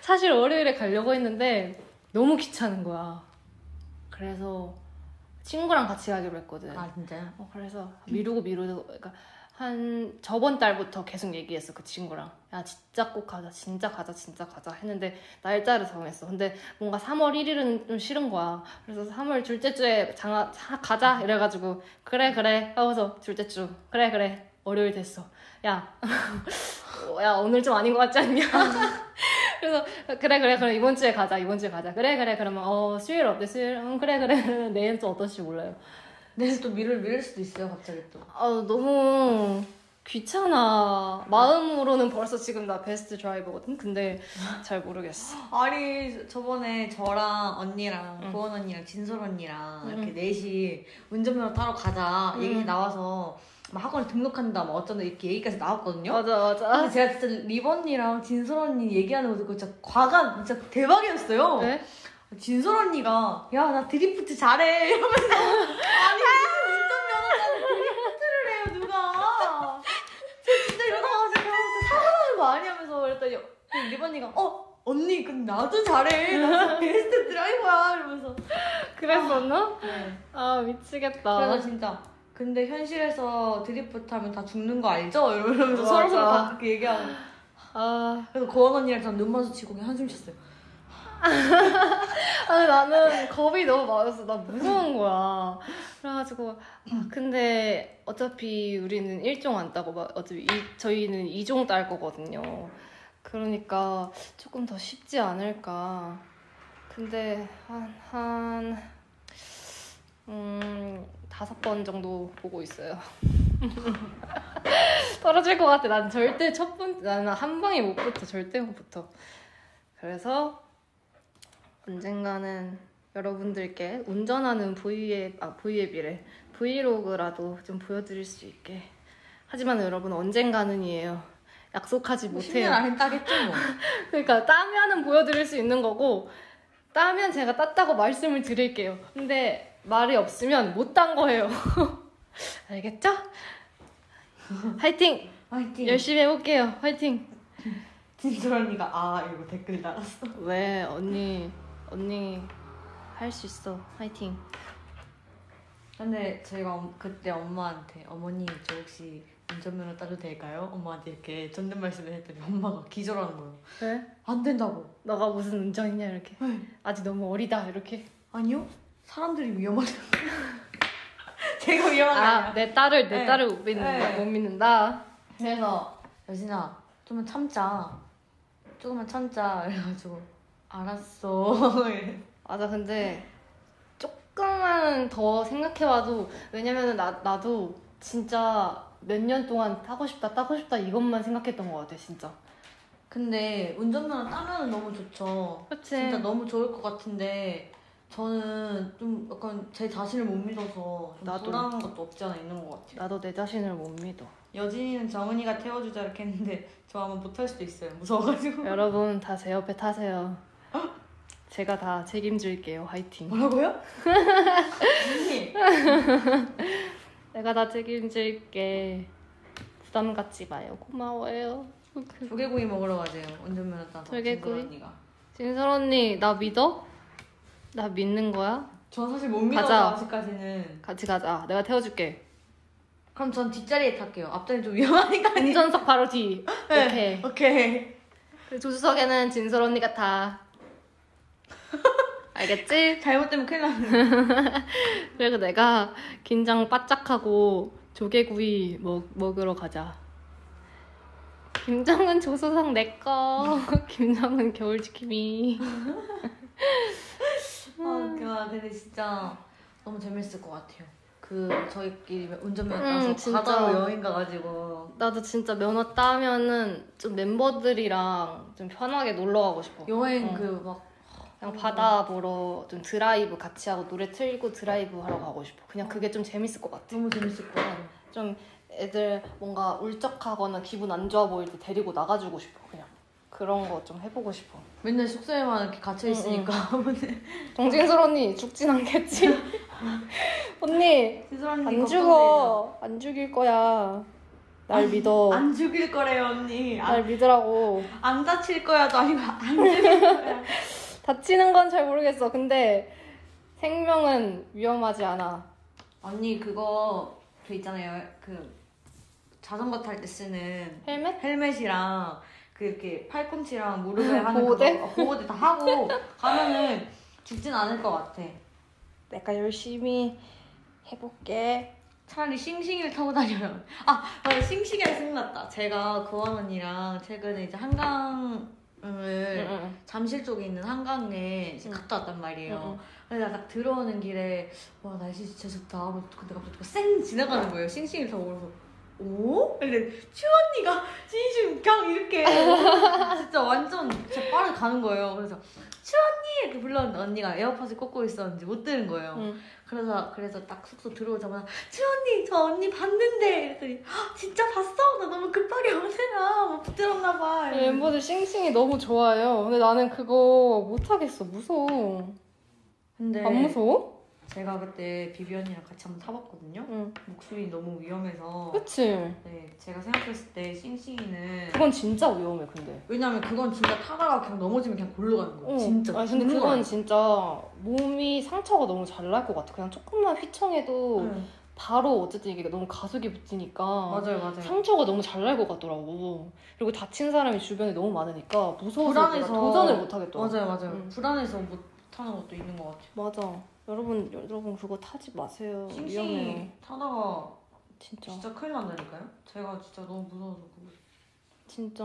사실 월요일에 가려고 했는데 너무 귀찮은 거야. 그래서 친구랑 같이 가기로 했거든. 아 진짜요? 어, 그래서 미루고 미루고 그러니까 한 저번 달부터 계속 얘기했어 그 친구랑. 야 진짜 꼭 가자 진짜 가자 진짜 가자 했는데 날짜를 정했어. 근데 뭔가 삼월 일일은 좀 싫은 거야. 그래서 삼월 둘째 주에 장아, 자, 가자 이래가지고 그래 그래 하고서 둘째 주 그래 그래 월요일 됐어. 야, 야 오늘 좀 아닌 것 같지 않냐. 그래서 그래 그래 그럼 이번 주에 가자 이번 주에 가자 그래 그래 그러면 어 수요일 어때 수요일 응, 그래 그래 내일 또 어떨지 몰라요. 내일 또 미룰 미룰 수도 있어요 갑자기 또. 아 너무 귀찮아. 마음으로는 벌써 지금 나 베스트 드라이버거든. 근데 잘 모르겠어. 아니 저번에 저랑 언니랑 응. 고원 언니랑 진솔 언니랑 응. 이렇게 넷이 운전면허 따러 가자 응. 얘기 나와서 막 학원에 등록한다 막 어쩐다 이렇게 얘기까지 나왔거든요. 맞아 맞아. 근데 제가 진짜 리버 언니랑 진솔 언니 얘기하는 거 듣고 진짜 과감 진짜 대박이었어요. 네? 진솔 언니가 야 나 드리프트 잘해 이러면서 아니 리버니가 어 언니 근데 나도 잘해 나 베스트 드라이버야 이러면서 그랬었나? 네. 아 미치겠다. 그래서 진짜 근데 현실에서 드리프트 하면 다 죽는 거 알죠? 이러면서 서로 서로 다 그렇게 얘기하고 아 그래서 고원 언니랑 저는 눈 마주치고 그냥 한숨 쉬었어요. 아니 나는 겁이 너무 많았어. 나 무서운 거야. 그래가지고 아, 근데 어차피 우리는 일 종 안 따고 막 어차피 이, 저희는 이 종 딸 거거든요. 그러니까 조금 더 쉽지 않을까. 근데 한, 한, 음, 다섯 번 정도 보고 있어요. 떨어질 것 같아. 난 절대 첫 번, 나는 한 방에 못 붙어. 절대 못 붙어. 그래서 언젠가는 여러분들께 운전하는 브이앱, 아, 브이앱이래. 브이로그라도 좀 보여드릴 수 있게. 하지만 여러분 언젠가는이에요. 약속하지 못해요. 십 년 안엔 따겠죠 뭐. 그러니까 따면은 보여드릴 수 있는 거고 따면 제가 땄다고 말씀을 드릴게요. 근데 말이 없으면 못 딴 거예요. 알겠죠? 화이팅! 화이팅! 열심히 해볼게요. 화이팅! 진솔 언니가 아 이러고 댓글 달았어. 왜 언니 언니 할 수 있어. 화이팅! 근데 제가 그때 엄마한테 어머니 저 혹시 운전면허 따도 될까요? 엄마한테 이렇게 존댓말씀을 했더니 엄마가 기절하는 거예요. 왜? 안 된다고. 너가 무슨 운전이냐 이렇게. 왜? 아직 너무 어리다 이렇게. 아니요. 사람들이 위험하다고. 제가 위험한 거 아니야. 아, 내 딸을 내 네. 딸을 못 믿는다. 네. 못 믿는다. 그래서 여진아 좀만 참자. 조금만 참자. 이래가지고 알았어. 맞아 근데 조금만 더 생각해봐도 왜냐면은 나 나도 진짜. 몇 년 동안 타고 싶다 타고 싶다 이것만 생각했던 것 같아 진짜. 근데 운전면허 따면 너무 좋죠. 그치. 진짜 너무 좋을 것 같은데 저는 좀 약간 제 자신을 못 믿어서 좀 나도, 불안한 것도 없지 않아 있는 것 같아요. 나도 내 자신을 못 믿어. 여진이는 정은이가 태워주자 이렇게 했는데 저 아마 못할 수도 있어요. 무서워가지고. 여러분 다 제 옆에 타세요. 제가 다 책임질게요. 화이팅. 뭐라고요? 언니. 내가 다 책임질게. 부담 갖지 마요. 고마워요. 조개구이 먹으러 가세요. 운전면허 따서. 조개구이? 진솔 언니가. 진솔 언니 나 믿어? 나 믿는 거야? 전 사실 못 믿어서 아직까지는. 같이 가자. 내가 태워줄게. 그럼 전 뒷자리에 탈게요. 앞자리 좀 위험하니까. 운전석 바로 뒤. 네. 오케이. 오케이. 그리고 조수석에는 진솔 언니가 타. 알겠지? 잘못되면 큰일 나네. 그리고 내가 긴장 바짝하고 조개구이 먹, 먹으러 가자. 김정은 조수석 내꺼. 김정은 겨울지킴이. 아, 그만. 근데 진짜 너무 재밌을 것 같아요. 그 저희끼리 운전면허 따서 음, 진짜. 바다로 여행 가가지고 나도 진짜 면허 따면은 좀 멤버들이랑 좀 편하게 놀러 가고 싶어. 여행 어. 그 막 그냥 바다 보러 좀 드라이브 같이 하고 노래 틀고 드라이브 하러 가고 싶어. 그냥 그게 좀 재밌을 것 같아. 너무 재밌을 것 같아. 좀 애들 뭔가 울적하거나 기분 안 좋아 보일 때 데리고 나가주고 싶어. 그냥 그런 거 좀 해보고 싶어. 맨날 숙소에만 이렇게 갇혀 있으니까. 정진솔 언니 죽진 않겠지? 언니, 언니 안 죽어. 안 죽일 거야. 날 믿어. 안 죽일 거래요 언니. 날 안, 믿으라고. 안 다칠 거야도 아니고 안 죽일 거야. 다치는 건 잘 모르겠어. 근데 생명은 위험하지 않아. 언니 그거 그 있잖아요. 그 자전거 탈 때 쓰는 헬멧? 헬멧이랑 그 이렇게 팔꿈치랑 무릎에 하는 보호대? 그거, 보호대 다 하고 가면은 죽진 않을 것 같아. 내가 열심히 해볼게. 차라리 싱싱이를 타고 다녀요. 아, 싱싱이를 생각났다. 제가 고원 언니랑 최근에 이제 한강 을 응, 응. 잠실 쪽에 있는 한강에 응. 갔다 왔단 말이에요. 응, 응. 근데 나 딱 들어오는 길에 와 날씨 진짜 좋다. 근데 갑자기 쌩 지나가는 거예요. 싱싱이 타고. 그래서 오? 근데 츄 언니가 진심 그냥 이렇게 진짜 완전 진짜 빠르게 가는 거예요. 그래서 츄 언니 이렇게 불렀는데 언니가 에어팟을 꽂고 있었는지 못 들은 거예요. 응. 그래서 그래서 딱 숙소 들어오자마자 츄 언니 저 언니 봤는데 이랬더니 진짜 봤어? 나 너무 급하게 오느라 못 들었나 봐. 멤버들 싱싱이 너무 좋아요. 근데 나는 그거 못 하겠어. 무서워. 근데 안 무서워? 제가 그때 비비 언니랑 같이 한번 타봤거든요. 응. 목소리 너무 위험해서. 그치? 네, 제가 생각했을 때 싱싱이는 그건 진짜 위험해. 근데 왜냐면 그건 진짜 타다가 그냥 넘어지면 그냥 골로 가는 거야. 어. 진짜. 아니, 근데 그건 거야. 진짜 몸이 상처가 너무 잘 날 것 같아. 그냥 조금만 휘청해도 응. 바로 어쨌든 이게 너무 가속이 붙으니까 맞아요, 맞아요. 상처가 너무 잘 날 것 같더라고. 그리고 다친 사람이 주변에 너무 많으니까 무서워서 불안해서 도전을 못 하겠더라고. 맞아요, 맞아요. 응. 불안해서 못 타는 것도 있는 것 같아요. 맞아. 여러분, 여러분 그거 타지 마세요. 싱싱이 타다가 진짜 진짜 큰일 난다니까요. 제가 진짜 너무 무서워서 그거 진짜.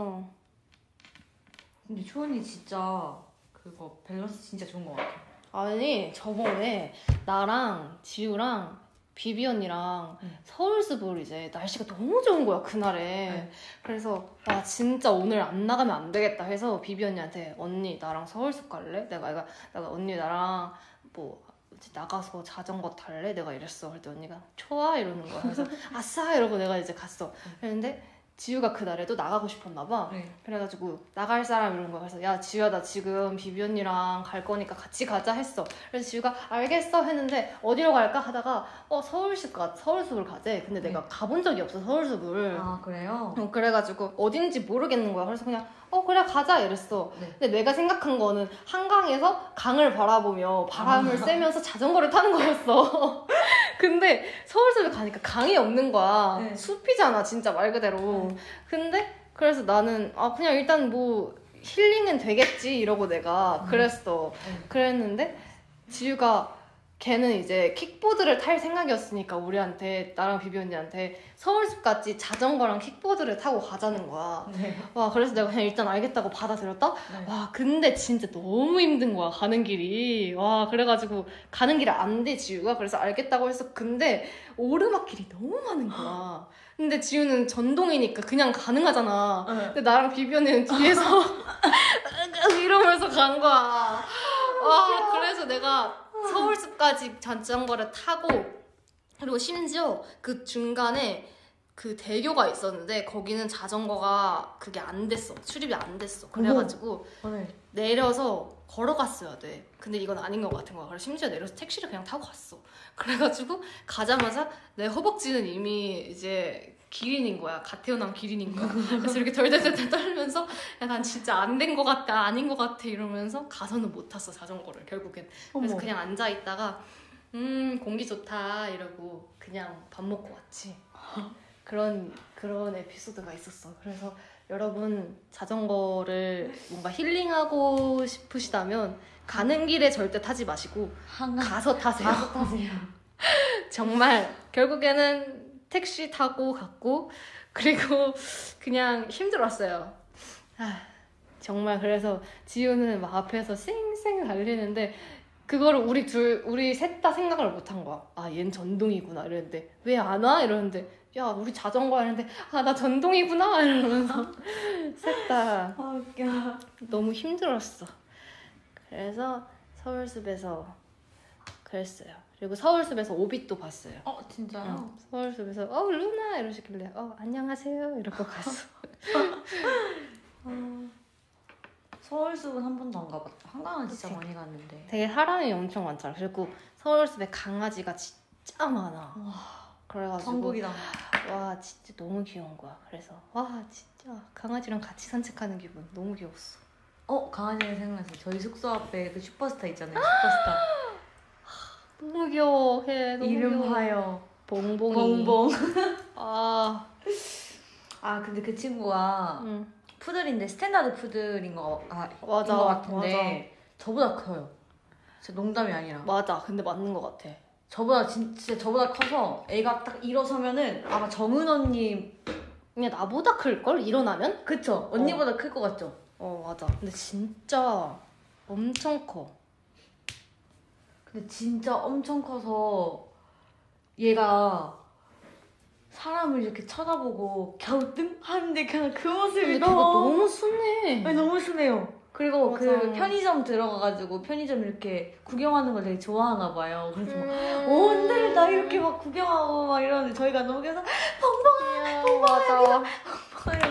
근데 초원이 진짜 그거 밸런스 진짜 좋은 것 같아. 아니 저번에 나랑 지우랑 비비 언니랑 응. 서울숲을 이제 날씨가 너무 좋은 거야 그날에. 응. 그래서 아 진짜 오늘 안 나가면 안 되겠다 해서 비비 언니한테 언니 나랑 서울숲 갈래? 내가 내가, 내가 언니 나랑 뭐 나가서 자전거 탈래? 내가 이랬어. 그랬더니 언니가 좋아 이러는 거야. 그래서 아싸 이러고 내가 이제 갔어. 그랬는데 지우가 그날에도 나가고 싶었나 봐. 네. 그래가지고 나갈 사람 이러는 거야. 그래서 야 지우야 나 지금 비비 언니랑 갈 거니까 같이 가자 했어. 그래서 지우가 알겠어 했는데 어디로 갈까 하다가 어 서울숲 가, 서울숲을 가재. 근데 네. 내가 가본 적이 없어 서울숲을. 아 그래요? 어, 그래가지고 어딘지 모르겠는 거야. 그래서 그냥 어 그래 가자 이랬어. 네. 근데 내가 생각한 거는 한강에서 강을 바라보며 바람을 쐬면서 자전거를 타는 거였어. 근데 서울숲에 가니까 강이 없는 거야. 네. 숲이잖아 진짜 말 그대로. 네. 근데 그래서 나는 아 그냥 일단 뭐 힐링은 되겠지 이러고 내가 그랬어. 네. 그랬는데 지유가 걔는 이제 킥보드를 탈 생각이었으니까 우리한테 나랑 비비 언니한테 서울숲까지 자전거랑 킥보드를 타고 가자는 거야. 네. 와 그래서 내가 그냥 일단 알겠다고 받아들였다. 네. 와 근데 진짜 너무 힘든 거야 가는 길이. 와 그래가지고 가는 길이 안 돼 지우가. 그래서 알겠다고 했어. 근데 오르막길이 너무 많은 거야. 근데 지우는 전동이니까 그냥 가능하잖아. 네. 근데 나랑 비비 언니는 뒤에서 이러면서 간 거야. 와 그래서 내가 서울숲까지 자전거를 타고 그리고 심지어 그 중간에 그 대교가 있었는데 거기는 자전거가 그게 안 됐어. 출입이 안 됐어. 그래가지고 네. 내려서 걸어갔어야 돼. 근데 이건 아닌 것 같은 거야. 그래서 심지어 내려서 택시를 그냥 타고 갔어. 그래가지고 가자마자 내 허벅지는 이미 이제 기린인 거야. 갓 태어난 기린인 거야. 그래서 이렇게 덜덜덜 떨면서 약간 진짜 안 된 것 같다, 아닌 것 같아 이러면서 가서는 못 탔어 자전거를 결국엔. 그래서 어머. 그냥 앉아 있다가 음 공기 좋다 이러고 그냥 밥 먹고 왔지. 그런 그런 에피소드가 있었어. 그래서 여러분 자전거를 뭔가 힐링하고 싶으시다면 가는 길에 절대 타지 마시고 가서 타세요. 가서 타세요. 정말 결국에는. 택시 타고 갔고 그리고 그냥 힘들었어요. 아, 정말. 그래서 지우는 막 앞에서 쌩쌩 달리는데 그거를 우리 둘 우리 셋 다 생각을 못한 거야. 아 얜 전동이구나 이랬는데 왜 안 와? 이러는데 야 우리 자전거 하는데 아 나 전동이구나 이러면서 셋 다 너무 힘들었어. 그래서 서울숲에서 그랬어요. 그리고 서울숲에서 오빛도 봤어요. 어 진짜요? 응. 서울숲에서 어 루나 이러시길래 어 안녕하세요 이러고 갔어. 어, 서울숲은 한 번도 안 가봤다. 한강은 진짜 그치? 많이 갔는데 되게 사람이 엄청 많잖아. 그리고 서울숲에 강아지가 진짜 많아. 와 그래가지고 전국이다. 와 진짜 너무 귀여운 거야. 그래서 와 진짜 강아지랑 같이 산책하는 기분 너무 귀여웠어. 어 강아지가 생각났어. 저희 숙소 앞에 그 슈퍼스타 있잖아요. 슈퍼스타 너무 귀여워. 해 너무 이름 귀여워. 봐요. 봉봉이. 봉봉. 아. 아 근데 그 친구가 응. 푸들인데 스탠다드 푸들인 거, 아, 맞아, 거 같은데 맞아. 저보다 커요. 진짜 농담이 아니라. 맞아. 근데 맞는 거 같아. 저보다 진짜 저보다 커서 애가 딱 일어서면은 아마 정은 언니 그냥 나보다 클걸? 일어나면? 그쵸. 언니보다 어. 클 거 같죠? 어 맞아. 근데 진짜 엄청 커. 근데 진짜 엄청 커서 얘가 사람을 이렇게 쳐다보고 갸우뚱 하는데 그냥 그 모습이 너무 너무 순해. 아니, 너무 순해요. 그리고 맞아. 그 편의점 들어가가지고 편의점 이렇게 구경하는 걸 되게 좋아하나 봐요. 그래서 막 오늘 나 이렇게 막 구경하고 막 이러는데 저희가 너무 계속 봉봉아, 봉봉아, 봉봉아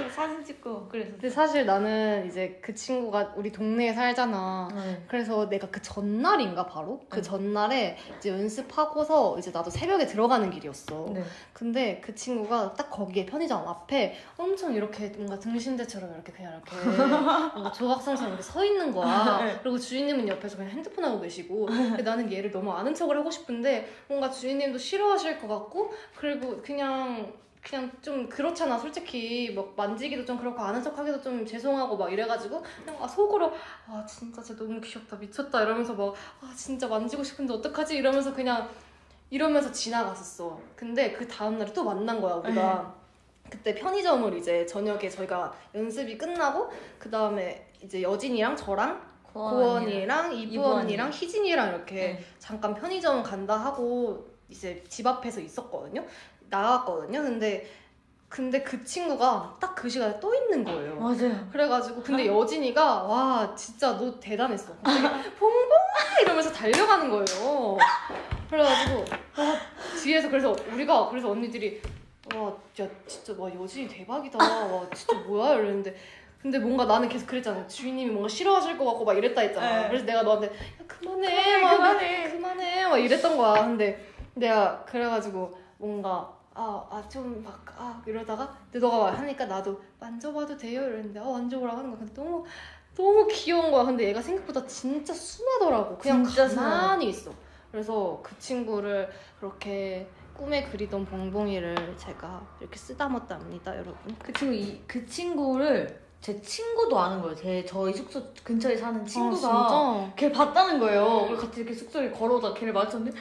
사진 찍고 그래서. 근데 사실 나는 이제 그 친구가 우리 동네에 살잖아. 네. 그래서 내가 그 전날인가 바로 그 네. 전날에 이제 연습하고서 이제 나도 새벽에 들어가는 길이었어. 네. 근데 그 친구가 딱 거기에 편의점 앞에 엄청 이렇게 뭔가 등신대처럼 이렇게 그냥 이렇게 뭔가 조각상처럼 서 있는 거야. 그리고 주인님은 옆에서 그냥 핸드폰 하고 계시고. 근데 나는 얘를 너무 아는 척을 하고 싶은데 뭔가 주인님도 싫어하실 것 같고, 그리고 그냥 그냥 좀 그렇잖아. 솔직히 막 만지기도 좀 그렇고 아는 척하기도 좀 죄송하고 막 이래가지고 그냥 아 속으로 아 진짜 쟤 너무 귀엽다 미쳤다 이러면서 막 아 진짜 만지고 싶은데 어떡하지 이러면서 그냥 이러면서 지나갔었어. 근데 그 다음 날에 또 만난 거야 우리가. 그때 편의점을 이제 저녁에 저희가 연습이 끝나고 그 다음에 이제 여진이랑 저랑 고원이랑 이브 언니랑 희진이랑 이렇게 네. 잠깐 편의점 간다 하고 이제 집 앞에서 있었거든요. 나갔거든요. 근데 근데 그 친구가 딱 그 시간에 또 있는 거예요. 맞아요. 그래가지고 근데 여진이가 와 진짜 너 대단했어. 봉봉 이러면서 달려가는 거예요. 그래가지고 와 뒤에서 그래서 우리가 그래서 언니들이 와, 야, 진짜 와 여진이 대박이다. 와 진짜 뭐야 이랬는데. 근데 뭔가 나는 계속 그랬잖아. 주인님이 뭔가 싫어하실 것 같고 막 이랬다 했잖아. 에이. 그래서 내가 너한테 야, 그만해, 그만해, 막, 그만해, 그만해, 막 이랬던 거야. 근데 내가 그래가지고 뭔가 아, 아, 좀 막 아 이러다가 근데 너가 막 하니까 나도 만져봐도 돼요 이랬는데 어 만져보라고 하는 거야. 근데 너무 너무 귀여운 거야. 근데 얘가 생각보다 진짜 순하더라고. 그냥 진짜 가만히 있어. 그래서 그 친구를 그렇게 꿈에 그리던 봉봉이를 제가 이렇게 쓰다듬었답니다, 여러분. 그 친구 이 그 친구를 제 친구도 아는 거예요. 제 저희 숙소 근처에 사는 친구가 아, 걔를 봤다는 거예요. 우리 같이 이렇게 숙소에 걸어오다 걔를 마주쳤는데,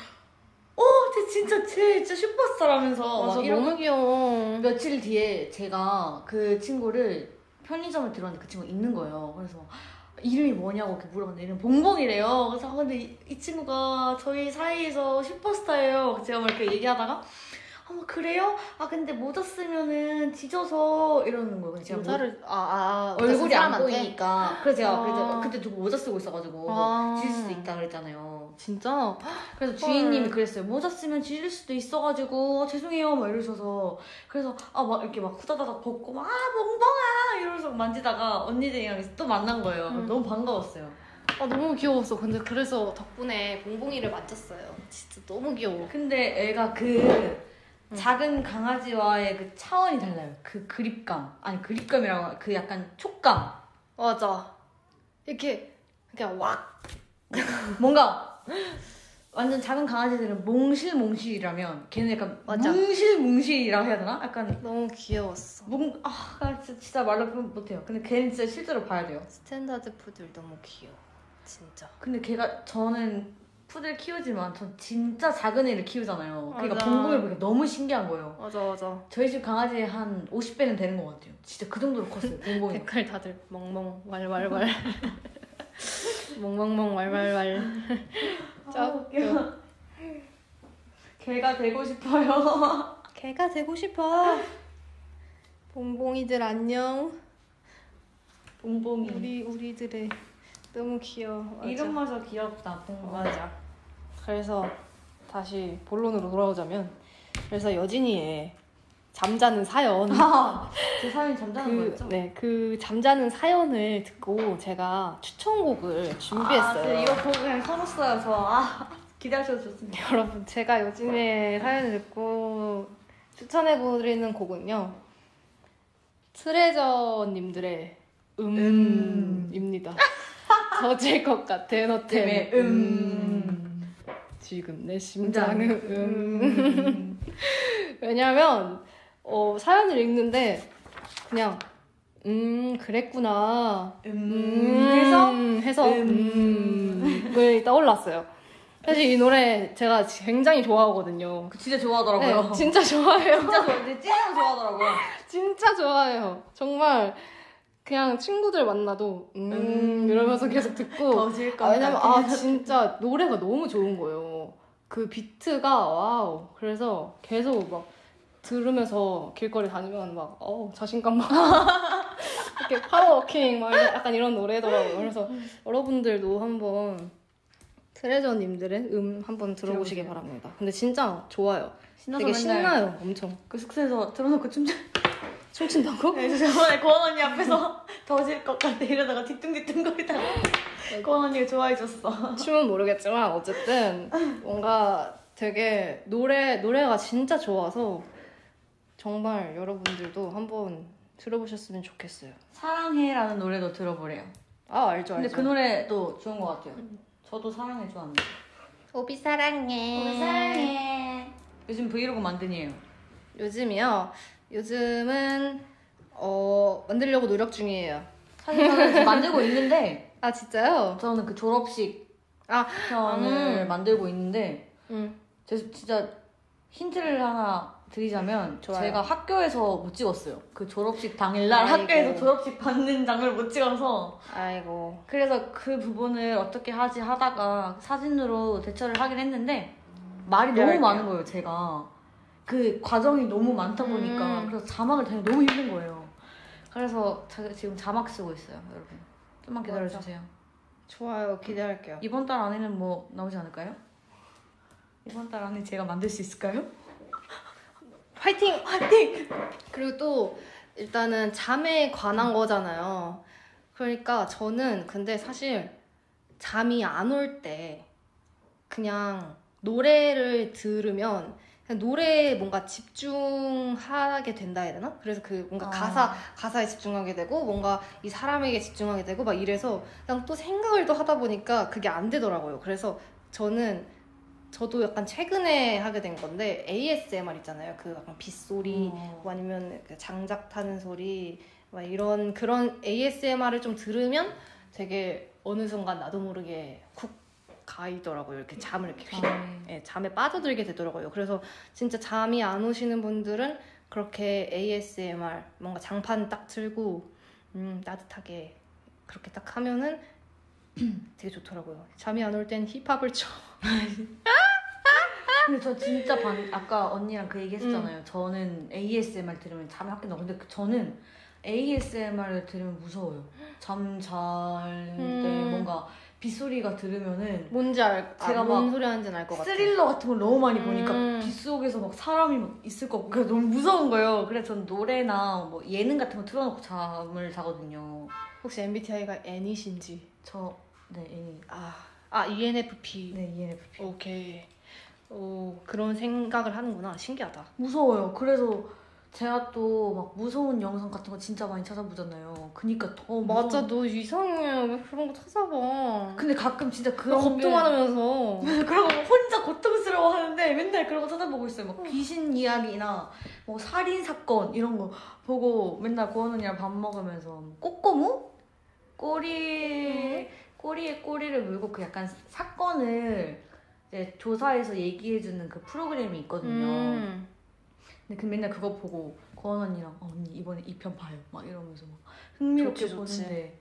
어, 쟤 진짜 쟤 진짜 슈퍼스타라면서. 맞아, 너무 귀여워. 며칠 뒤에 제가 그 친구를 편의점에 들어왔는데 그 친구가 있는 거예요. 그래서. 이름이 뭐냐고 이렇게 물어봤는데 이름 봉봉이래요. 그래서 아, 근데 이, 이 친구가 저희 사이에서 슈퍼스타예요. 제가 막 이렇게 얘기하다가 어머 아, 그래요? 아 근데 모자 쓰면은 지져서 이러는 거예요. 제가 모자를 뭐, 아, 아 얼굴이 안 보이니까. 그래서 제가 아. 그때 저 모자 쓰고 있어가지고 아. 지질 수도 있다 그랬잖아요. 진짜? 그래서 헐. 주인님이 그랬어요. 모자 쓰면 지질 수도 있어가지고 죄송해요 막 이러셔서. 그래서 아 막 이렇게 막 후다다닥 벗고 막 아 봉봉아 이러면서 만지다가 언니들이랑 또 만난 거예요. 음. 너무 반가웠어요. 아 너무 귀여웠어. 근데 그래서 덕분에 봉봉이를 만졌어요. 진짜 너무 귀여워. 근데 애가 그 응. 작은 강아지와의 그 차원이 달라요. 그 그립감. 아니, 그립감이라고, 그 약간 촉감. 맞아. 이렇게, 그냥 왁! 뭔가, 완전 작은 강아지들은 몽실몽실이라면, 걔는 약간 맞아. 몽실몽실이라고 해야 되나? 약간. 너무 귀여웠어. 몽, 아, 진짜 말로 못해요. 근데 걔는 진짜 실제로 봐야 돼요. 스탠다드 푸들 너무 귀여워. 진짜. 근데 걔가, 저는, 푸들 키우지만 전 진짜 작은 애를 키우잖아요. 맞아. 그러니까 봉봉이 보니까 너무 신기한 거예요. 맞아 맞아. 저희 집 강아지 한 오십 배는 되는 것 같아요. 진짜 그 정도로 컸어요. 봉봉이. 댓글 다들 멍멍 왈왈왈 멍멍멍 왈왈왈 짜고 개가 되고 싶어요. 개가 되고 싶어. 봉봉이들 안녕. 봉봉이 우리 우리들의 너무 귀여워. 맞아. 이름마저 귀엽다. 맞아. 그래서 다시 본론으로 돌아오자면, 그래서 여진이의 잠자는 사연. 아, 제 사연이 잠자는 그, 거였죠? 네, 그 잠자는 사연을 듣고 제가 추천곡을 준비했어요. 아, 이거 보고 그냥 서러웠어요. 저 아, 기대하셔도 좋습니다. 여러분, 제가 여진이의 사연을 듣고 추천해드리는 곡은요, 트레저님들의 음입니다. 음. 젖을 것 같아 너 때문에 음 지금 내 심장은 음 왜냐면 어, 사연을 읽는데 그냥 음 그랬구나 음 해서 해서 음을 떠올랐어요. 사실 이 노래 제가 굉장히 좋아하거든요. 진짜 좋아하더라고요. 네, 진짜 좋아해요. 진짜 좋아해. 찐으로 좋아하더라고요. 진짜 좋아해요. 정말 그냥 친구들 만나도 음, 음 이러면서 계속 듣고 아, 왜냐면 아 진짜 노래가 너무 좋은 거예요. 그 비트가 와우. 그래서 계속 막 들으면서 길거리 다니면 막 어 자신감 막 이렇게 파워워킹 막 약간 이런 노래더라고요. 그래서 여러분들도 한번 트레저님들의 음 한번 들어보시길 들어보세요. 바랍니다. 근데 진짜 좋아요. 되게 신나요, 엄청. 그 숙소에서 틀어놓고 춤춰. 춤춘다고? 네, 저 저번에 고원 언니 앞에서 더질 것 같아 이러다가 뒤뚱뒤뚱거리다가 고원 언니가 좋아해줬어. 춤은 모르겠지만 어쨌든 뭔가 되게 노래, 노래가 진짜 좋아서 정말 여러분들도 한번 들어보셨으면 좋겠어요. 사랑해라는 노래도 들어보래요. 아, 알죠, 알죠. 근데 그 노래도 좋은 것 같아요. 저도 사랑해 좋아합니다. 오비 사랑해. 오비 사랑해. 요즘 브이로그 만드니에요. 요즘이요? 요즘은 어 만들려고 노력 중이에요. 사실 저는 지금 만들고 있는데. 아, 진짜요? 저는 그 졸업식 아, 편을 음. 만들고 있는데 음. 제가 진짜 힌트를 하나 드리자면 좋아요. 제가 학교에서 못 찍었어요. 그 졸업식 당일날 아이고. 학교에서 졸업식 받는 장면을 못 찍어서 아이고 그래서 그 부분을 어떻게 하지 하다가 사진으로 대처를 하긴 했는데 말이 너무 할게요. 많은 거예요. 제가 그 과정이 너무 많다 보니까 음. 그래서 자막을 되게 너무 힘든 거예요. 그래서 제가 지금 자막 쓰고 있어요. 여러분 좀만 기다려주세요. 좋아요, 기대할게요. 이번 달 안에는 뭐 나오지 않을까요? 이번 달 안에 제가 만들 수 있을까요? 화이팅! 화이팅! 그리고 또 일단은 잠에 관한 거잖아요. 그러니까 저는 근데 사실 잠이 안 올 때 그냥 노래를 들으면 그냥 노래에 뭔가 집중하게 된다 해야 되나? 그래서 그 뭔가 아. 가사, 가사에 집중하게 되고 뭔가 이 사람에게 집중하게 되고 막 이래서 그냥 또 생각을 또 하다 보니까 그게 안 되더라고요. 그래서 저는 저도 약간 최근에 하게 된 건데 에이에스엠알 있잖아요. 그 약간 빗소리 어. 뭐 아니면 장작 타는 소리 막 이런 그런 에이에스엠알을 좀 들으면 되게 어느 순간 나도 모르게 쿡 가이더라고요. 이렇게 잠을 이렇게 휘, 네, 잠에 빠져들게 되더라고요. 그래서 진짜 잠이 안 오시는 분들은 그렇게 에이에스엠알 뭔가 장판 딱 틀고 음, 따뜻하게 그렇게 딱 하면은 되게 좋더라고요. 잠이 안 올 땐 힙합을 쳐. 근데 저 진짜 반, 아까 언니랑 그 얘기했었잖아요. 음. 저는 에이에스엠알 들으면 잠이 확 깬다고. 근데 저는 에이에스엠알을 들으면 무서워요. 잠 잘 때 음. 뭔가 빗소리가 들으면은 뭔지 알, 제가 아, 뭔 소리 하는지는 알 것 같아요. 스릴러 같은 걸 너무 많이 보니까 음. 빗속에서 막 사람이 막 있을 것 같고 그래서 너무 무서운 거예요. 그래서 전 노래나 뭐 예능 같은 거 틀어놓고 잠을 자거든요. 혹시 엠비티아이가 N이신지? 저, 네, N. 아, 아, 이엔에프피. 네, 이엔에프피. 오케이. 오, 그런 생각을 하는구나. 신기하다. 무서워요. 그래서 제가 또 막 무서운 영상 같은 거 진짜 많이 찾아보잖아요. 그니까 더 무서운... 맞아, 너 이상해. 왜 그런 거 찾아봐. 근데 가끔 진짜 그런 거 걱정하면서 그러고 혼자 고통스러워 하는데 맨날 그런 거 찾아보고 있어요. 막 귀신 이야기나 뭐 살인 사건 이런 거 보고 맨날 고원 언니랑 밥 먹으면서 꼬꼬무? 꼬리 꼬리에 꼬리를 물고 그 약간 사건을 이제 조사해서 얘기해주는 그 프로그램이 있거든요. 음. 근데 그 맨날 그거 보고 고원 언니랑 어, 언니 이번에 이 편 봐요 막 이러면서 막 흥미롭게 좋지, 보는데 좋지.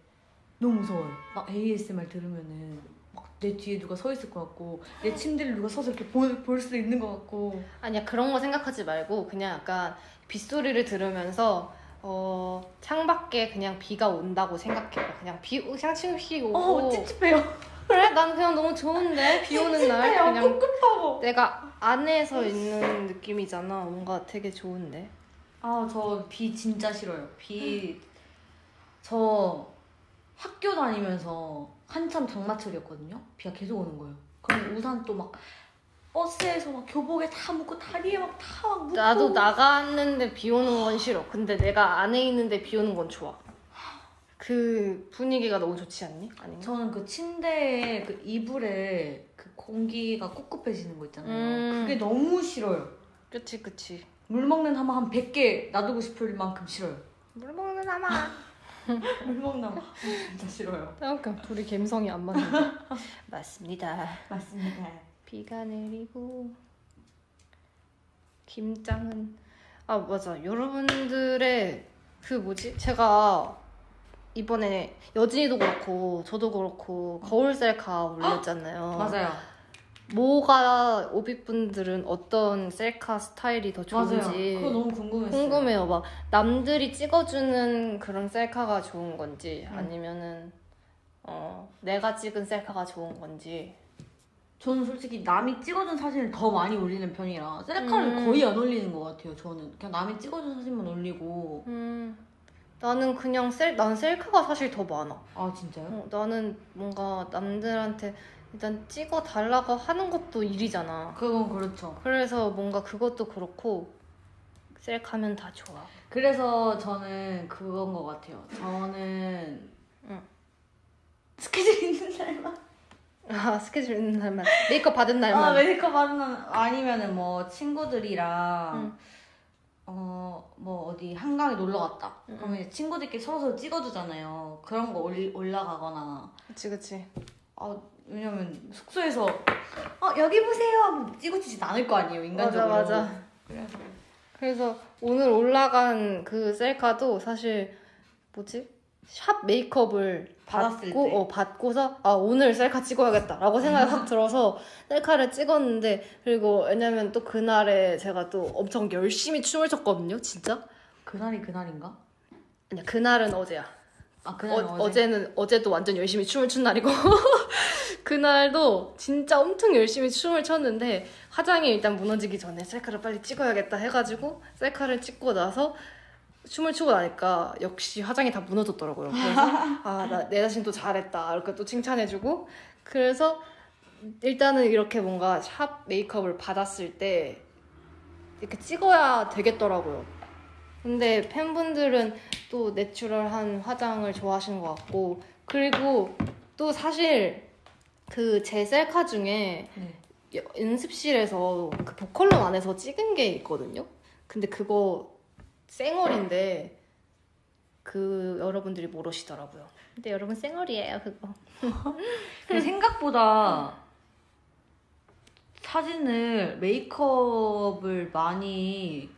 너무 무서워요. 막 에이에스엠알 들으면은 막 내 뒤에 누가 서 있을 것 같고 내 침대를 누가 서서 이렇게 볼 수도 있는 것 같고. 아니야, 그런 거 생각하지 말고 그냥 약간 빗소리를 들으면서 어 창밖에 그냥 비가 온다고 생각해요. 그냥 비 그냥 지금 비 오고. 어 찝찝해요. 그래? 난 그냥 너무 좋은데 비 오는 날 그냥 꿉꿉하고 내가 안에서 있는 느낌이잖아. 뭔가 되게 좋은데. 아, 저 비 진짜 싫어요. 비 저 학교 다니면서 한참 장마철이었거든요. 비가 계속 오는 거예요. 그럼 우산 또 막 버스에서 막 교복에 다 묻고 다리에 막 다 막 묻고. 나도 나갔는데 비 오는 건 싫어. 근데 내가 안에 있는데 비 오는 건 좋아. 그 분위기가 너무 좋지 않니? 아닌가? 저는 그 침대에 그 이불에 그 공기가 꿉꿉해지는 거 있잖아요. 음. 그게 너무 싫어요. 그치 그치. 물 먹는 하마 한 백 개 놔두고 싶을 만큼 싫어요. 물 먹는 하마. 물 먹는 하마 진짜 싫어요. 그러니까 둘이 감성이 안 맞는데. 맞습니다. 맞습니다. 비가 내리고 김장은 아 맞아. 여러분들의 그 뭐지? 제가 이번에 여진이도 그렇고 저도 그렇고 거울셀카 올렸잖아요. 맞아요. 뭐가 오비분들은 어떤 셀카 스타일이 더 좋은지. 맞아요. 그거 너무 궁금했어요. 궁금해요. 막 남들이 찍어주는 그런 셀카가 좋은 건지 음. 아니면은 어, 내가 찍은 셀카가 좋은 건지. 저는 솔직히 남이 찍어준 사진을 더 많이 올리는 편이라 셀카를 음. 거의 안 올리는 것 같아요. 저는 그냥 남이 찍어준 사진만 올리고. 음. 나는 그냥 셀, 난 셀카가 사실 더 많아. 아 진짜요? 어, 나는 뭔가 남들한테 일단 찍어달라고 하는 것도 일이잖아. 그건 그렇죠. 그래서 뭔가 그것도 그렇고 셀카면 다 좋아. 그래서 저는 그건 것 같아요. 저는 응. 스케줄 있는 날만 아 스케줄 있는 날만 메이크업 받은 날만 아 메이크업 받은 날 아니면은 뭐 친구들이랑 응. 어, 뭐 어디 한강에 놀러 갔다 응. 그러면 이제 친구들끼리 서로서로 찍어주잖아요. 그런 거 올리, 올라가거나. 그치 그치. 아, 왜냐면 숙소에서 어 여기 보세요 하면 찍어주진 않을 거 아니에요 인간적으로. 맞아 맞아. 그래서 그래서 오늘 올라간 그 셀카도 사실 뭐지 샵 메이크업을 받았을 받고, 때 어, 받고서 아 오늘 셀카 찍어야겠다라고 생각이 확 들어서 셀카를 찍었는데. 그리고 왜냐면 또 그날에 제가 또 엄청 열심히 춤을 췄거든요. 진짜 그날이 그날인가? 아니야 그날은 어제야. 아, 그날은 어, 어제? 어제는 어제도 완전 열심히 춤을 춘 날이고 그날도 진짜 엄청 열심히 춤을 췄는데 화장이 일단 무너지기 전에 셀카를 빨리 찍어야겠다 해가지고 셀카를 찍고 나서 춤을 추고 나니까 역시 화장이 다 무너졌더라고요. 그래서 아, 나, 내 자신 또 잘했다 이렇게 또 칭찬해주고. 그래서 일단은 이렇게 뭔가 샵 메이크업을 받았을 때 이렇게 찍어야 되겠더라고요. 근데 팬분들은 또 내추럴한 화장을 좋아하시는 것 같고. 그리고 또 사실 그 제 셀카 중에 네. 연습실에서 그 보컬룸 안에서 찍은 게 있거든요. 근데 그거 쌩얼인데 그 여러분들이 모르시더라고요. 근데 여러분 쌩얼이에요 그거. 생각보다 사진을 메이크업을 많이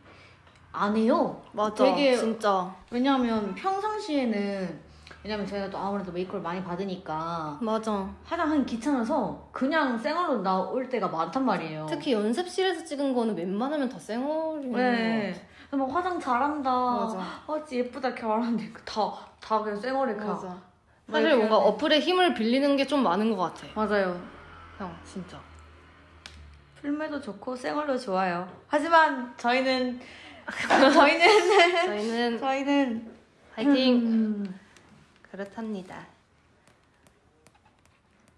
안 해요. 맞아. 되게 진짜. 왜냐면 평상시에는 왜냐면 저희가 또 아무래도 메이크업을 많이 받으니까. 맞아. 화장하기 귀찮아서 그냥 쌩얼로 나올 때가 많단 말이에요. 특히 연습실에서 찍은 거는 웬만하면 다 쌩얼인 거. 네. 막 화장 잘한다. 맞아. 아, 예쁘다 이렇게 말하는데 다, 다 그냥 쌩얼이 그냥. 맞아. 사실 뭔가 어플에 힘을 빌리는 게 좀 많은 것 같아. 맞아요. 형 진짜. 풀메도 좋고 쌩얼도 좋아요. 하지만 저희는 저희는 저희는 저희는 파이팅 음. 그렇답니다.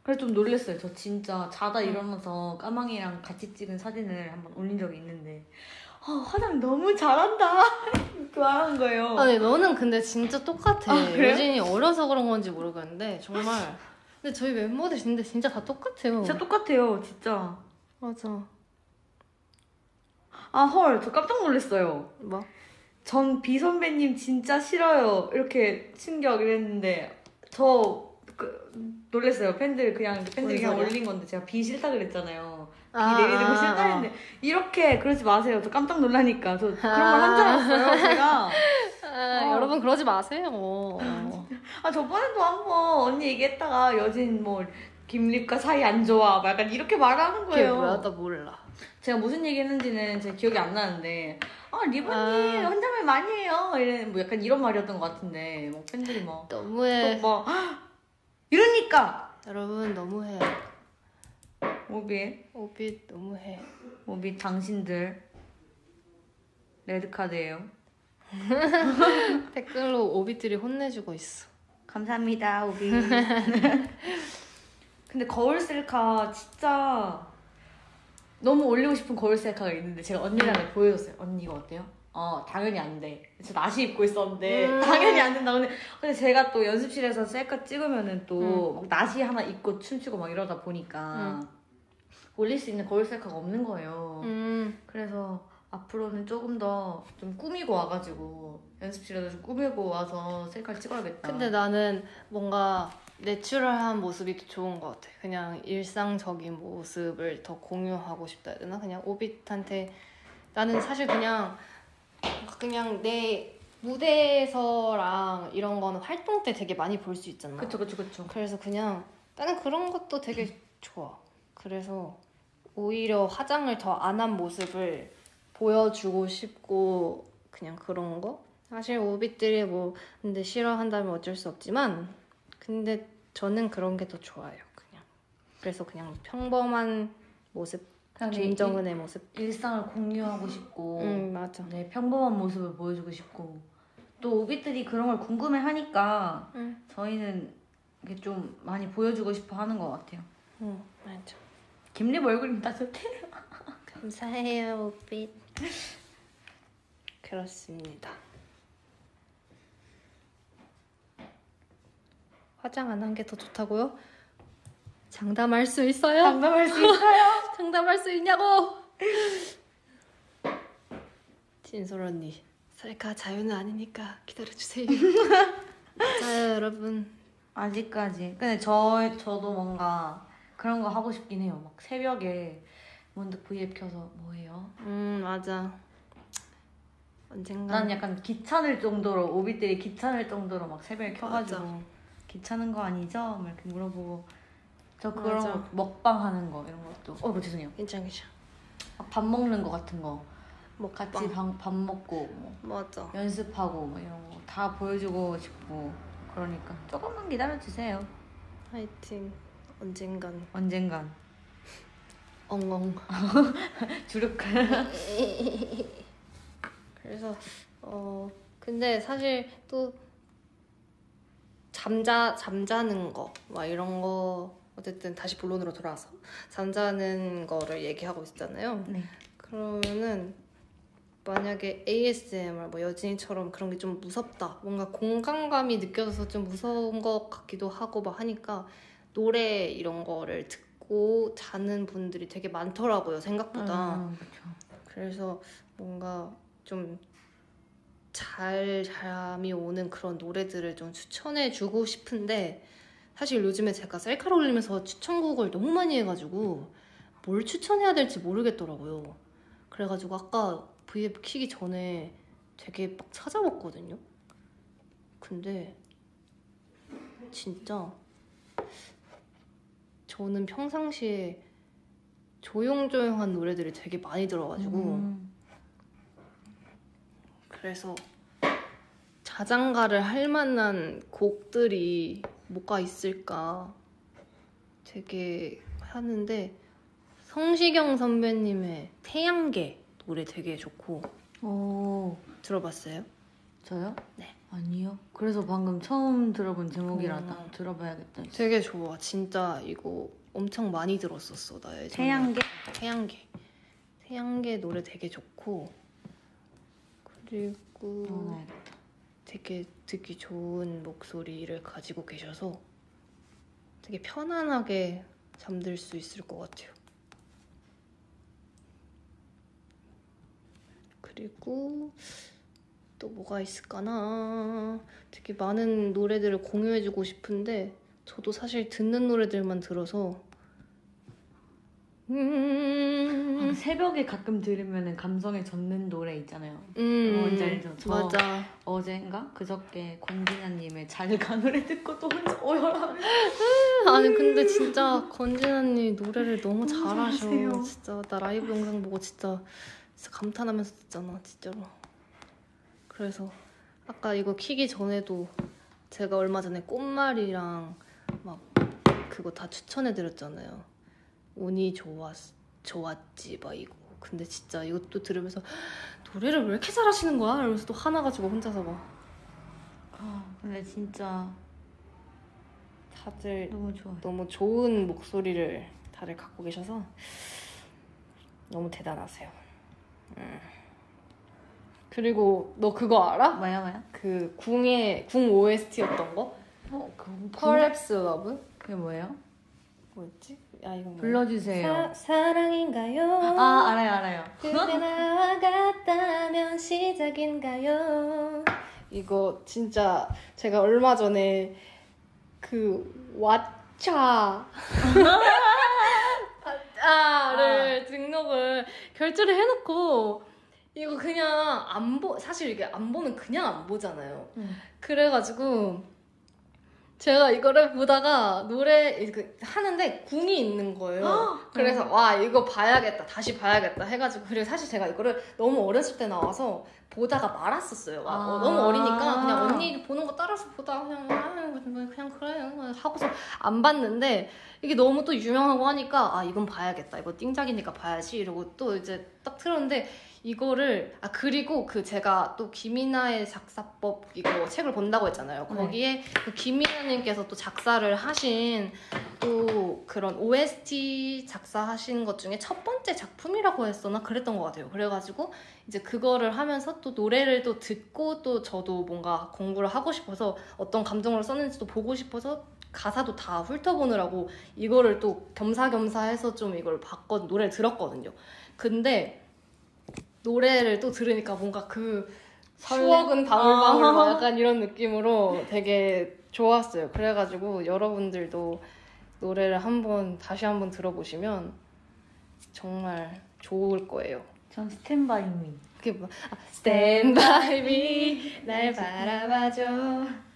그래서 좀 놀랐어요. 저 진짜 자다 일어나서 까망이랑 같이 찍은 사진을 한번 올린 적이 있는데 어, 화장 너무 잘한다 이렇게 말하는 거예요. 아니 너는 근데 진짜 똑같아. 아, 여진이 어려서 그런 건지 모르겠는데 정말 근데 저희 멤버들 진짜, 진짜 다 똑같아요. 진짜 똑같아요 진짜. 맞아. 아, 헐, 저 깜짝 놀랐어요. 뭐? 전 비 선배님 진짜 싫어요. 이렇게 충격 이랬는데, 저, 그, 놀랐어요. 팬들, 그냥, 팬들이 그냥 소리야? 올린 건데, 제가 비 싫다 그랬잖아요. 비 아, 내리는 거 싫다 했는데, 아, 아. 이렇게 그러지 마세요. 저 깜짝 놀라니까. 저 그런 걸 한 줄 알았어요, 제가. 아, 어. 여러분, 그러지 마세요. 어. 아, 저번에도 한 번 언니 얘기했다가, 여진 뭐, 김립과 사이 안 좋아. 막 약간 이렇게 말하는 거예요. 그게 뭐야? 나 몰라. 제가 무슨 얘기 했는지는 제 기억이 안 나는데 아 리버님 혼잣말 많이 해요 이런 뭐 약간 이런 말이었던 것 같은데 뭐 팬들이 막 너무해 막 이러니까 여러분 너무해 오빛 오빛 너무해 오빛 당신들 레드카드예요. 댓글로 오빛들이 혼내주고 있어. 감사합니다 오빛. 근데 거울 셀카 진짜 너무 올리고 싶은 거울 셀카가 있는데 제가 언니랑 보여줬어요. 언니 이거 어때요? 어 당연히 안 돼. 저 나시 입고 있었는데 음. 당연히 안 된다. 근데, 근데 제가 또 연습실에서 셀카 찍으면은 또 음. 막 나시 하나 입고 춤추고 막 이러다 보니까 음. 올릴 수 있는 거울 셀카가 없는 거예요. 음. 그래서 앞으로는 조금 더 좀 꾸미고 와가지고 연습실에서 좀 꾸미고 와서 셀카 찍어야겠다. 근데 나는 뭔가 내추럴한 모습이 더 좋은 것 같아. 그냥 일상적인 모습을 더 공유하고 싶다 해야 되나? 그냥 오빛한테 나는 사실 그냥 그냥 내 무대에서랑 이런 거는 활동 때 되게 많이 볼 수 있잖아. 그쵸 그쵸 그쵸. 그래서 그냥 나는 그런 것도 되게 좋아. 그래서 오히려 화장을 더 안 한 모습을 보여주고 싶고 그냥 그런 거? 사실 오빛들이 뭐 근데 싫어한다면 어쩔 수 없지만 근데 저는 그런 게 더 좋아요. 그냥 그래서 그냥 평범한 모습, 김정은의 모습, 일상을 공유하고 싶고, 음, 맞아. 네, 평범한 모습을 보여주고 싶고 또 오빛들이 그런 걸 궁금해하니까 음. 저희는 이게 좀 많이 보여주고 싶어 하는 것 같아요. 응, 맞아. 김립 얼굴이 따뜻해요. 감사해요, 오빛. 그렇습니다. 화장 안 한 게 더 좋다고요? 장담할 수 있어요? 장담할 수 있어요? 장담할 수 있냐고! 진솔 언니, 셀카 자유는 아니니까 기다려주세요. 맞아요, 여러분. 아직까지. 근데 저, 저도 뭔가 그런 거 하고 싶긴 해요. 막 새벽에 문득 브이앱 켜서 뭐해요? 음, 맞아. 언젠가. 난 약간 귀찮을 정도로, 오빛들이 귀찮을 정도로 막 새벽에 켜가지고. 맞아. 귀찮은 거 아니죠? 막 이렇게 물어보고. 저 그런 맞아. 거 먹방 하는 거 이런 것도. 어, 뭐 죄송해요. 괜찮아, 괜찮아. 밥 먹는 거 같은 거. 뭐 같이 밥, 밥 먹고 뭐 맞아. 연습하고 뭐 이런 거 다 보여주고 싶고. 그러니까 조금만 기다려주세요. 화이팅. 언젠간. 언젠간. 엉엉. 주력할. 그래서 어 근데 사실 또 잠자 잠자는 거 막 이런 거 어쨌든 다시 본론으로 돌아와서 잠자는 거를 얘기하고 있잖아요. 네. 그러면은 만약에 에이에스엠알 뭐 여진이처럼 그런 게 좀 무섭다, 뭔가 공간감이 느껴져서 좀 무서운 것 같기도 하고 막 하니까 노래 이런 거를 듣고 자는 분들이 되게 많더라고요, 생각보다. 아, 그렇죠. 그래서 뭔가 좀 잘 잠이 오는 그런 노래들을 좀 추천해주고 싶은데 사실 요즘에 제가 셀카를 올리면서 추천곡을 너무 많이 해가지고 뭘 추천해야 될지 모르겠더라고요. 그래가지고 아까 브이앱 키기 전에 되게 막 찾아봤거든요. 근데 진짜 저는 평상시에 조용조용한 노래들이 되게 많이 들어가지고 음. 그래서 자장가를 할 만한 곡들이 뭐가 있을까 되게 하는데 성시경 선배님의 태양계 노래 되게 좋고. 오, 들어봤어요? 저요? 네. 아니요. 그래서 방금 처음 들어본 제목이라다. 음, 들어봐야겠다. 되게 좋아. 진짜 이거 엄청 많이 들었었어. 나의 태양계? 태양계. 태양계 노래 되게 좋고 그리고 넣어놔야겠다. 되게 듣기 좋은 목소리를 가지고 계셔서 되게 편안하게 잠들 수 있을 것 같아요. 그리고 또 뭐가 있을까나. 되게 많은 노래들을 공유해주고 싶은데 저도 사실 듣는 노래들만 들어서 음... 아, 새벽에 가끔 들으면 감성에 젖는 노래 있잖아요. 음... 뭔지 알죠? 저 맞아. 어젠가? 그저께 권진아님의 잘가 노래 듣고 또 혼자 오열하면서 아니 근데 진짜 권진아님 노래를 너무 잘하셔. 잘하세요. 진짜 나 라이브 영상 보고 진짜 진짜 감탄하면서 듣잖아, 진짜로. 그래서 아까 이거 키기 전에도 제가 얼마 전에 꽃말이랑 막 그거 다 추천해드렸잖아요. 운이 좋았, 좋았지 막 이거. 근데 진짜 이것도 들으면서 노래를 왜 이렇게 잘하시는 거야? 이러면서 또 하나 가지고 혼자서 막. 아, 근데 진짜 다들 너무 좋아요. 너무 좋은 목소리를 다들 갖고 계셔서 너무 대단하세요. 음. 그리고 너 그거 알아? 뭐야 뭐야? 그 궁의 궁 오에스티였던 거? 어? 그 Perhaps Love? 그게 뭐예요? 뭐였지? 아 이거 뭐야? 불러주세요. 사, 사랑인가요? 아 알아요 알아요. 그때 나와 같다면 시작인가요? 이거 진짜 제가 얼마 전에 그 왓챠 아를 아. 등록을 결제를 해놓고 이거 그냥 안 보, 사실 이게 안 보면 그냥 안 보잖아요. 음. 그래가지고 제가 이거를 보다가 노래 하는데 궁이 있는 거예요. 그래서 와 이거 봐야겠다, 다시 봐야겠다 해가지고. 그리고 사실 제가 이거를 너무 어렸을 때 나와서 보다가 말았었어요. 아~ 어, 너무 어리니까 그냥 언니 보는 거 따라서 보다 그냥 그냥 그래 하고서 안 봤는데, 이게 너무 또 유명하고 하니까 아 이건 봐야겠다, 이거 띵작이니까 봐야지 이러고 또 이제 딱 틀었는데 이거를 아 그리고 그 제가 또 김인아의 작사법 이거 책을 본다고 했잖아요. 거기에 그 김인아님께서 또 작사를 하신 또 그런 오에스티 작사하신 것 중에 첫 번째 작품이라고 했었나 그랬던 것 같아요. 그래가지고 이제 그거를 하면서 또 노래를 또 듣고 또 저도 뭔가 공부를 하고 싶어서 어떤 감정으로 썼는지도 보고 싶어서 가사도 다 훑어보느라고 이거를 또 겸사겸사해서 좀 이걸 봤건 노래를 들었거든요. 근데 노래를 또 들으니까 뭔가 그 설레... 추억은 방울방울 아~ 약간 이런 느낌으로 되게 좋았어요. 그래가지고 여러분들도 노래를 한번 다시 한번 들어보시면 정말 좋을 거예요. 전 Stand By Me. 그게 뭐? 아, Stand By Me 날 바라봐줘.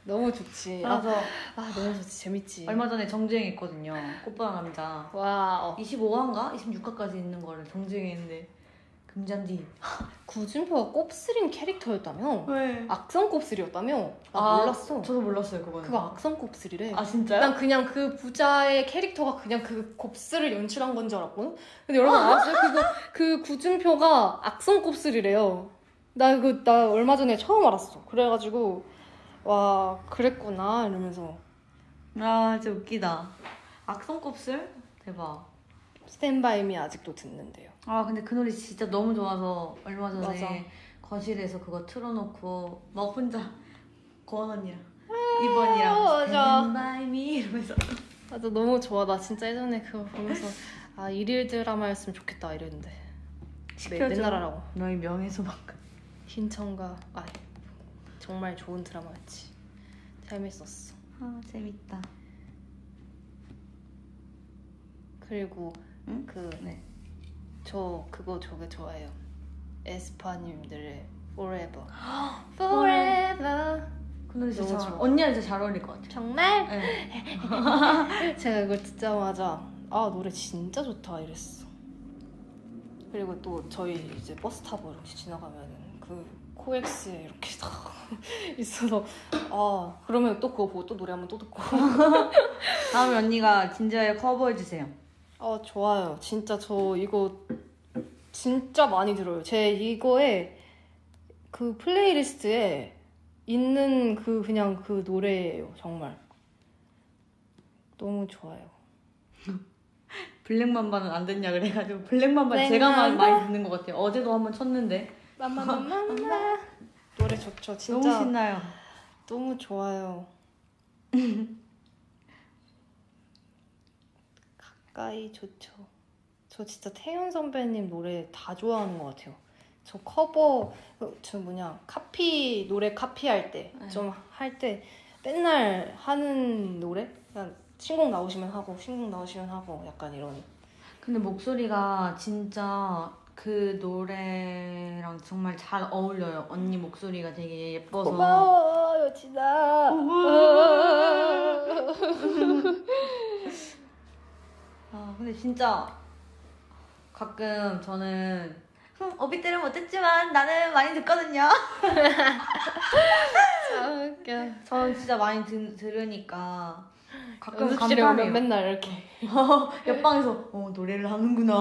너무 좋지. 맞아. 아, 아 너무 좋지. 재밌지. 얼마 전에 정주행했거든요. 꽃보다 남자. 와. 어. 이십오 화인가 이십육 화까지 있는 거를 정주행했는데. 금잔디. 구준표가 곱슬인 캐릭터였다며? 왜? 악성 곱슬이었다며? 나 아, 몰랐어. 저도 몰랐어요 그거는. 그거 악성 곱슬이래. 아 진짜요? 난 그냥 그 부자의 캐릭터가 그냥 그 곱슬을 연출한 건 줄 알았거든? 근데 여러분 아세요? 그거 그 구준표가 악성 곱슬이래요. 나 그 나 얼마 전에 처음 알았어. 그래가지고 와 그랬구나 이러면서. 아 진짜 웃기다. 악성 곱슬? 대박. 스탠바이미 아직도 듣는데요. 아 근데 그 노래 진짜 너무 좋아서 얼마 전에 맞아. 거실에서 그거 틀어놓고 막 혼자 고원 언니랑 이번이랑 스탠바이미 이러면서. 맞아 너무 좋아. 나 진짜 예전에 그거 보면서 아 일일 드라마였으면 좋겠다 이랬는데. 시켜줘. 내, 내 나라라고. 너희 명예소방관. 흰청가. 아 정말 좋은 드라마였지. 재밌었어. 아 재밌다. 그리고 응? 그, 네. 저 그거 저게 좋아해요. 에스파님들의 Forever. Forever. 그 노래 진짜 잘, 언니랑 진짜 잘 어울릴 것 같아요. 정말? 네. 제가 이걸 듣자마자 아 노래 진짜 좋다 이랬어. 그리고 또 저희 이제 버스 타고 이렇게 지나가면 그 코엑스에 이렇게 다 있어서 아 그러면 또 그거 보고 또 노래 한번 또 듣고. 다음에 언니가 진지하게 커버해주세요. 어 좋아요. 진짜 저 이거 진짜 많이 들어요. 제 이거에 그 플레이리스트에 있는 그 그냥 그 노래예요. 정말 너무 좋아요. 블랙맘바는 안 듣냐 그래가지고 블랙맘바 제가 많이, 많이 듣는 것 같아요. 어제도 한번 쳤는데. 맘마맘마 노래 좋죠. 진짜 너무 신나요. 너무 좋아요. 가까이 좋죠. 저 진짜 태연 선배님 노래 다 좋아하는 것 같아요. 저 커버, 저 뭐냐, 카피, 노래 카피할 때, 좀 할 때 맨날 하는 노래? 그냥 신곡 나오시면 하고, 신곡 나오시면 하고, 약간 이런. 근데 목소리가 진짜 그 노래랑 정말 잘 어울려요. 언니 목소리가 되게 예뻐서. 고마워, 여친아. 아 근데 진짜 가끔 저는 어빗들은 못했지만 나는 많이 듣거든요. 참 웃겨. 저는 진짜 많이 드, 들으니까 가끔 감탄해요. 맨날 이렇게 옆방에서 어 노래를 하는구나.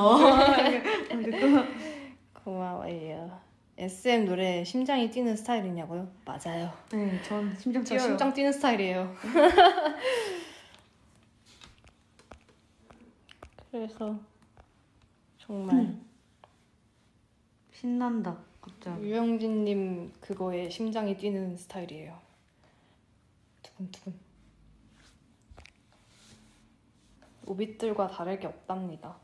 고마워요. 에스엠 노래 심장이 뛰는 스타일이냐고요? 맞아요. 네, 전 심장 뛰어요. 저 심장 뛰는 스타일이에요. 그래서 정말 음. 신난다 갑자기. 유영진님 그거에 심장이 뛰는 스타일이에요. 두근두근. 오빛들과 다를 게 없답니다.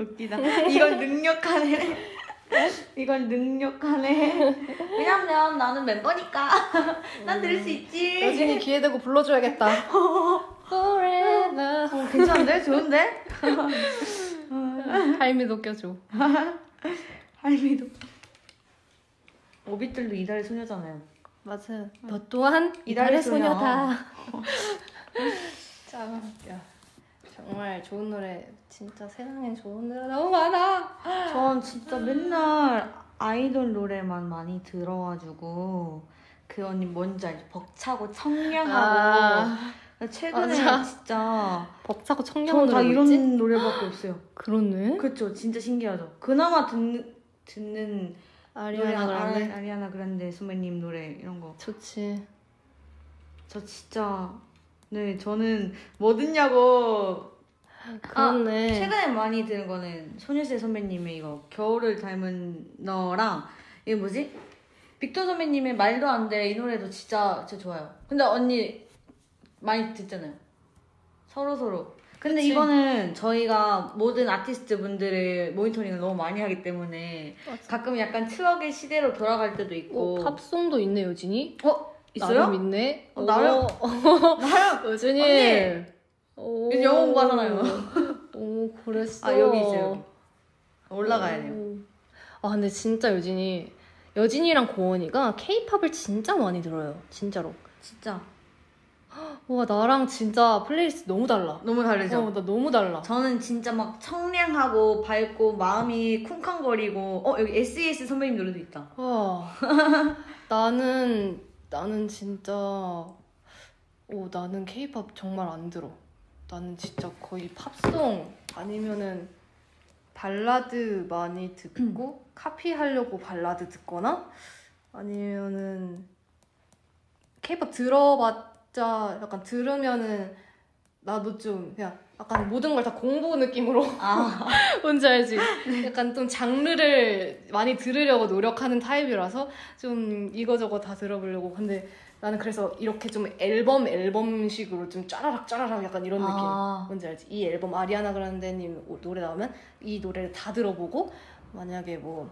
웃기다. 이건 능력하네. 이건 능력하네. 왜냐면 나는 멤버니까 난 들을 수 있지. 여진이 기회 되고 불러줘야겠다. Forever. 어, 괜찮은데? 좋은데? 할미도 껴줘. 할미도. 오빛들도 이달의 소녀잖아요. 맞아요. 응. 너 또한 이달의, 이달의 소녀다. 참 웃겨. 정말 좋은 노래, 진짜 세상엔 좋은 노래 너무 많아. 전 진짜 맨날 아이돌 노래만 많이 들어가지고 그 언니 뭔지 알지? 벅차고 청량하고. 아. 최근에 맞아. 진짜 벅차고 청량한 노래 다 이런 있지? 노래밖에 없어요. 그렇네. 그렇죠. 진짜 신기하죠. 그나마 듣는 듣는 아리아나 그란데, 아리아나 그란데 선배님 노래 이런 거 좋지. 저 진짜 네 저는 뭐 듣냐고. 그렇네. 아, 최근에 많이 들은 거는 소녀시대 선배님의 이거 겨울을 닮은 너랑 이게 뭐지? 빅터 선배님의 말도 안 돼 이 노래도 진짜 진짜 좋아요. 근데 언니 많이 듣잖아요. 서로 서로. 근데 그치? 이거는 저희가 모든 아티스트 분들의 모니터링을 너무 많이 하기 때문에 맞아. 가끔 약간 추억의 시대로 돌아갈 때도 있고. 어, 팝송도 있네 여진이. 어? 있어요? 나름 있네. 어, 나름? 나름? 여진이. 언니. 영어 공부하잖아요. 오 그랬어. 아 여기 있어요. 올라가야 오. 돼요. 아 근데 진짜 여진이. 여진이랑 고원이가 케이팝을 진짜 많이 들어요. 진짜로. 진짜. 와 나랑 진짜 플레이리스트 너무 달라. 너무 다르죠? 어, 나 너무 달라. 저는 진짜 막 청량하고 밝고 마음이 쿵쾅거리고 어 여기 에스 이 에스 선배님 노래도 있다. 와 나는 나는 진짜 오 나는 케이팝 정말 안 들어. 나는 진짜 거의 팝송 아니면은 발라드 많이 듣고 카피하려고 발라드 듣거나 아니면은 케이팝 들어봤 진짜 약간 들으면은 나도 좀 그냥 약간 모든 걸 다 공부 느낌으로 아. 뭔지 알지? 약간 좀 장르를 많이 들으려고 노력하는 타입이라서 좀 이거저거 다 들어보려고. 근데 나는 그래서 이렇게 좀 앨범 앨범식으로 좀 짜라락 짜라락 약간 이런 느낌. 아. 뭔지 알지? 이 앨범 아리아나 그란데님 노래 나오면 이 노래를 다 들어보고 만약에 뭐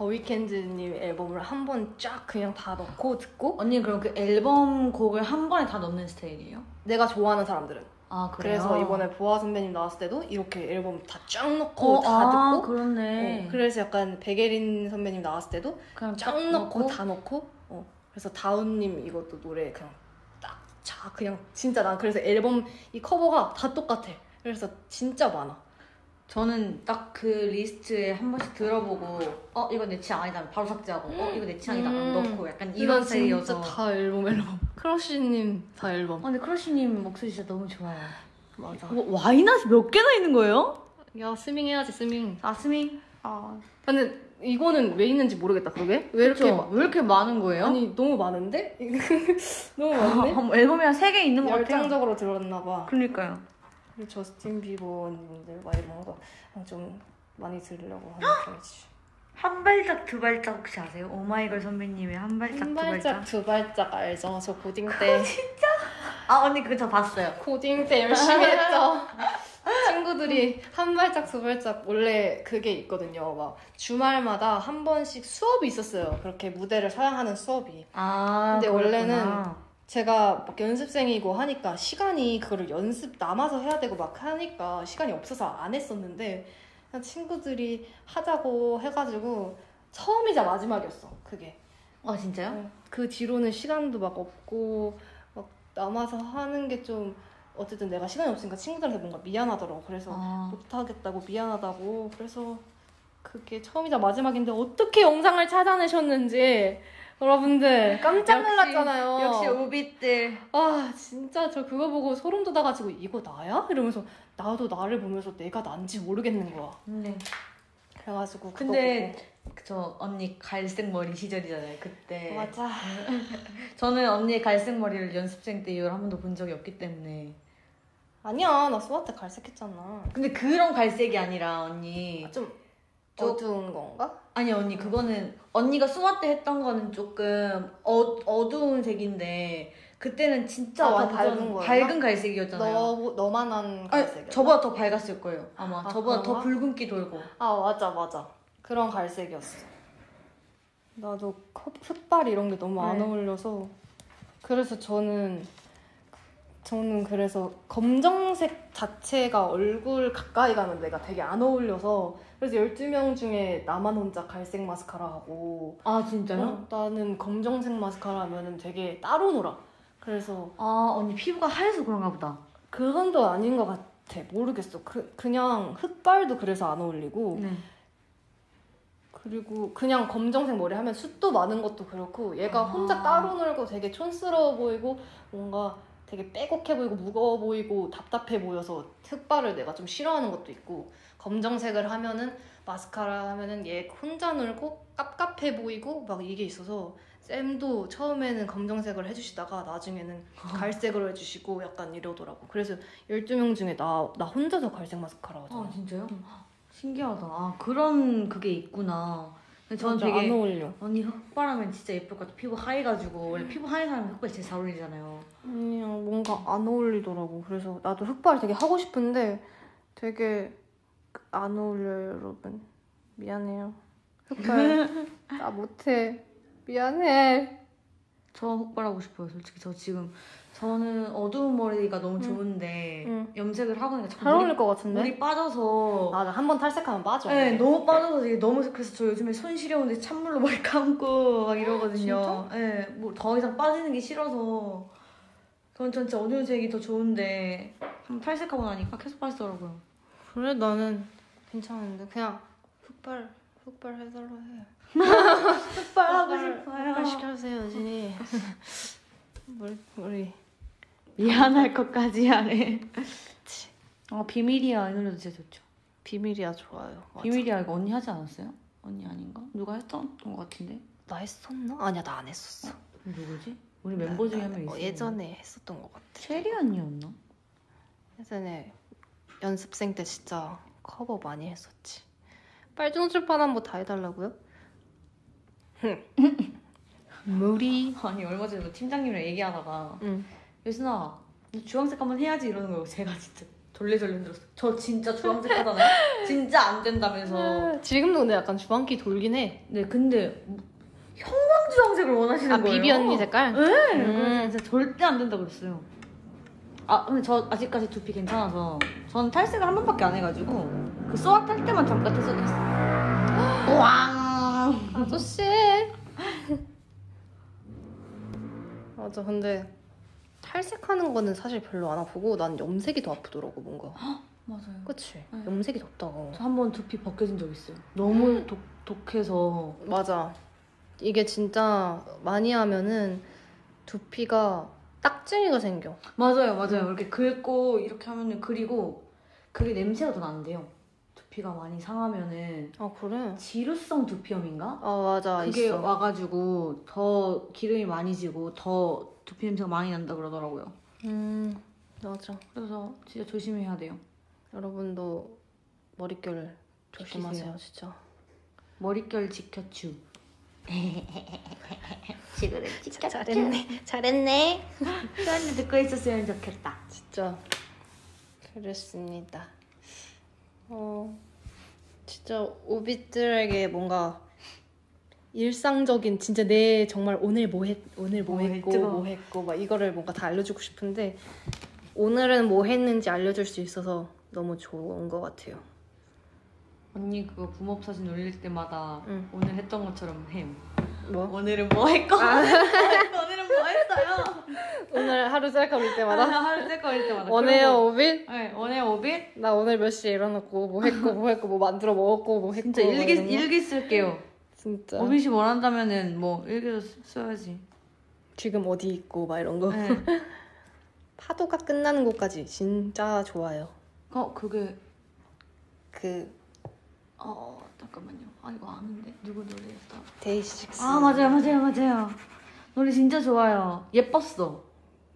더 위켄드님 앨범을 한 번 쫙 그냥 다 넣고 듣고. 언니 그럼 그 앨범 곡을 한 번에 다 넣는 스타일이에요? 내가 좋아하는 사람들은. 아 그래요? 그래서 이번에 보아 선배님 나왔을 때도 이렇게 앨범 다 쫙 넣고 어, 다 아, 듣고. 그렇네. 어, 그래서 약간 백예린 선배님 나왔을 때도 그냥 쫙, 쫙 넣고, 넣고 다 넣고. 어 그래서 다운님 이것도 노래 그냥 딱 자 그냥 진짜 난 그래서 앨범 이 커버가 다 똑같아. 그래서 진짜 많아. 저는 딱 그 리스트에 한 번씩 들어보고 어 이거 내 취향 아니다 바로 삭제하고 어 이거 내 취향이다 안 넣고 약간 이런 스타일이어서 다 앨범 앨범 크러쉬님 다 앨범. 아 근데 크러쉬님 목소리 진짜 너무 좋아요. 맞아. 와인아스 몇 개나 있는 거예요? 야 스밍 해야지 스밍. 아 스밍? 아 근데 이거는 왜 있는지 모르겠다 그게? 왜 이렇게 마, 왜 이렇게 많은 거예요? 아니 너무 많은데? 너무 많은데? 앨범이랑 세 개 있는 거 같아요. 열정적으로 들었나 봐. 그러니까요. 그리고 저스틴 비버님들 막 이런 거 좀 많이 들으려고 하는 편이지. 한 발짝 두 발짝 혹시 아세요? 오마이걸 선배님의 한 발짝 두 발짝. 한 발짝 두 발짝 알죠? 저 고딩 때. 진짜? 아 언니 그거 저 봤어요. 고딩 때 열심히 했죠. 친구들이 한 발짝 두 발짝 원래 그게 있거든요. 막 주말마다 한 번씩 수업이 있었어요. 그렇게 무대를 사랑하는 수업이. 아. 근데 그렇구나. 원래는. 제가 막 연습생이고 하니까 시간이 그거를 연습 남아서 해야 되고 막 하니까 시간이 없어서 안 했었는데 그냥 친구들이 하자고 해가지고 처음이자 마지막이었어 그게. 아 진짜요? 그 뒤로는 시간도 막 없고 막 남아서 하는 게 좀 어쨌든 내가 시간이 없으니까 친구들한테 뭔가 미안하더라고. 그래서 아. 못하겠다고 미안하다고. 그래서 그게 처음이자 마지막인데 어떻게 영상을 찾아내셨는지 여러분들 깜짝 놀랐잖아요. 역시, 역시 오빛들. 아 진짜 저 그거 보고 소름 돋아가지고 이거 나야? 이러면서 나도 나를 보면서 내가 난지 모르겠는 거야. 네. 그래가지고 그거 근데 저 언니 갈색 머리 시절이잖아요 그때. 맞아. 저는 언니의 갈색 머리를 연습생 때 이후로 한 번도 본 적이 없기 때문에. 아니야 나 수아 때 갈색했잖아. 근데 그런 갈색이 아니라 언니 아, 좀 어두운 건가? 아니 언니 그거는 언니가 수화 때 했던 거는 조금 어, 어두운 색인데 그때는 진짜 아, 완전 밝은, 밝은 갈색이었잖아요. 너, 너만한 갈색이었나? 저보다 더 밝았을 거예요 아마. 아, 저보다 그런가? 더 붉은기 돌고. 아 맞아 맞아 그런 갈색이었어. 나도 흑발 이런 게 너무 안 네. 어울려서. 그래서 저는 저는 그래서 검정색 자체가 얼굴 가까이 가면 내가 되게 안 어울려서 그래서 열두 명 중에 나만 혼자 갈색 마스카라하고. 아 진짜요? 어, 나는 검정색 마스카라면은 되게 따로 놀아. 그래서 아 언니 피부가 하얘서 그런가 보다. 그건 또 아닌 것 같아. 모르겠어. 그, 그냥 흑발도 그래서 안 어울리고. 네. 그리고 그냥 검정색 머리 하면 숱도 많은 것도 그렇고 얘가 아. 혼자 따로 놀고 되게 촌스러워 보이고 뭔가 되게 빼곡해 보이고 무거워 보이고 답답해 보여서 흑발을 내가 좀 싫어하는 것도 있고, 검정색을 하면은 마스카라 하면은 얘 혼자 놀고 깝깝해 보이고 막 이게 있어서 쌤도 처음에는 검정색을 해주시다가 나중에는 갈색으로 해주시고 약간 이러더라고. 그래서 열두 명 중에 나, 나 혼자서 갈색 마스카라 하잖아. 아 진짜요? 응. 신기하다. 아, 그런 그게 있구나. 저는 되게 안 어울려. 언니 흑발하면 진짜 예쁠 것 같아. 피부 하얘가지고. 원래 피부 하얘 사람이 흑발이 제일 잘 어울리잖아요. 아니 뭔가 안 어울리더라고. 그래서 나도 흑발 되게 하고 싶은데 되게 안 어울려요. 여러분 미안해요. 흑발 나 못해. 미안해. 저 흑발하고 싶어요. 솔직히 저 지금 저는 어두운 머리가 너무 좋은데 응. 염색을 하고 나니까 잘 어울릴 것 같은데? 물이 빠져서. 맞아. 한번 탈색하면 빠져. 네. 너무 빠져서 되게 너무. 그래서 저 요즘에 손 시려운데 찬물로 머리 감고 막 이러거든요. 진짜? 네. 뭐 더 이상 빠지는 게 싫어서. 저는 진짜 어두운 색이 더 좋은데 한번 탈색하고 나니까 계속 빠지더라고요. 그래 나는 괜찮은데 그냥 흑발 흑발 해달라 해. 흑발 하고 싶어요. 흑발 시켜주세요 여진이. 머리 머리. 미안할 것까지 하네. 아 비밀이야 이 노래도 진짜 좋죠. 비밀이야 좋아요. 맞아. 비밀이야 이거 언니 하지 않았어요? 언니 아닌가? 누가 했던 것 같은데? 나 했었나? 아니야 나 안 했었어. 어? 누구지? 우리 나, 멤버 중에 한 명 있었어. 예전에 했었던 것 같아. 체리 언니였나? 예전에 연습생 때 진짜 커버 많이 했었지. 빨중 출판한 뭐 다 해달라고요? 무리. 아니 얼마 전에 팀장님이랑 얘기하다가 응. 여진아, 주황색 한번 해야지 이러는 거예요. 제가 진짜 돌레절레 흔들었어. 저 진짜 주황색 하잖아요. 진짜 안 된다면서. 지금도 근데 약간 주황기 돌긴 해. 네, 근데 형광 주황색을 원하시는 아, 거예요. 아, 비비 언니 색깔? 네, 음. 그래서 진짜 절대 안 된다고 그랬어요. 아, 근데 저 아직까지 두피 괜찮아서 저는 탈색을 한 번밖에 안 해가지고 그 소아 탈 때만 잠깐 했어도 했어요. 왕 아저씨. 맞아, 근데 탈색하는 거는 사실 별로 안 아프고 난 염색이 더 아프더라고 뭔가. 헉, 맞아요. 그치? 네. 염색이 덥다고. 저 한 번 두피 벗겨진 적 있어요. 너무 독, 독해서. 맞아. 이게 진짜 많이 하면은 두피가 딱지가 생겨. 맞아요. 맞아요. 응. 이렇게 긁고 이렇게 하면은 그리고 그게 냄새가 더 난대요. 두피가 많이 상하면은. 아 그래? 지루성 두피염인가? 아 맞아. 그게 있어. 와가지고 더 기름이 많이 지고 더 두피 냄새가 많이 난다 그러더라고요. 음 맞아. 그래서 진짜 조심해야 돼요. 여러분도 머릿결 조심하세요. 진짜 머릿결 지켜주. 지금 지켜. 잘했네. 잘했네. 사람들 듣고 있었으면 좋겠다. 진짜 그렇습니다. 어 진짜 오빛들에게 뭔가. 일상적인 진짜 내 정말 오늘 뭐 했 오늘 뭐 했고 뭐 했고 막 이거를 뭔가 다 알려주고 싶은데 오늘은 뭐 했는지 알려줄 수 있어서 너무 좋은 것 같아요. 언니 그거 붐업 사진 올릴 때마다 응. 오늘 했던 것처럼 햄. 뭐? 오늘은 뭐 했고 아. 오늘은 뭐 했어요. 오늘 하루 셀카 올 때마다. 아, 하루 셀카 올 때마다. 원해요 오빛? 네 원해요 오빛. 나 오늘 몇 시에 일어났고 뭐 했고 뭐 했고 뭐 만들어 먹었고 뭐 했고. 진짜 일기 일기 쓸게요. 진짜. 오빛이 원한다면은 뭐 일기로 써야지. 지금 어디 있고 막 이런 거. 네. 파도가 끝나는 곳까지 진짜 좋아요. 어 그게 그 어 잠깐만요. 아 이거 아는데 누구 노래였다. 데이식스. 아 맞아요 맞아요 맞아요. 노래 진짜 좋아요. 예뻤어.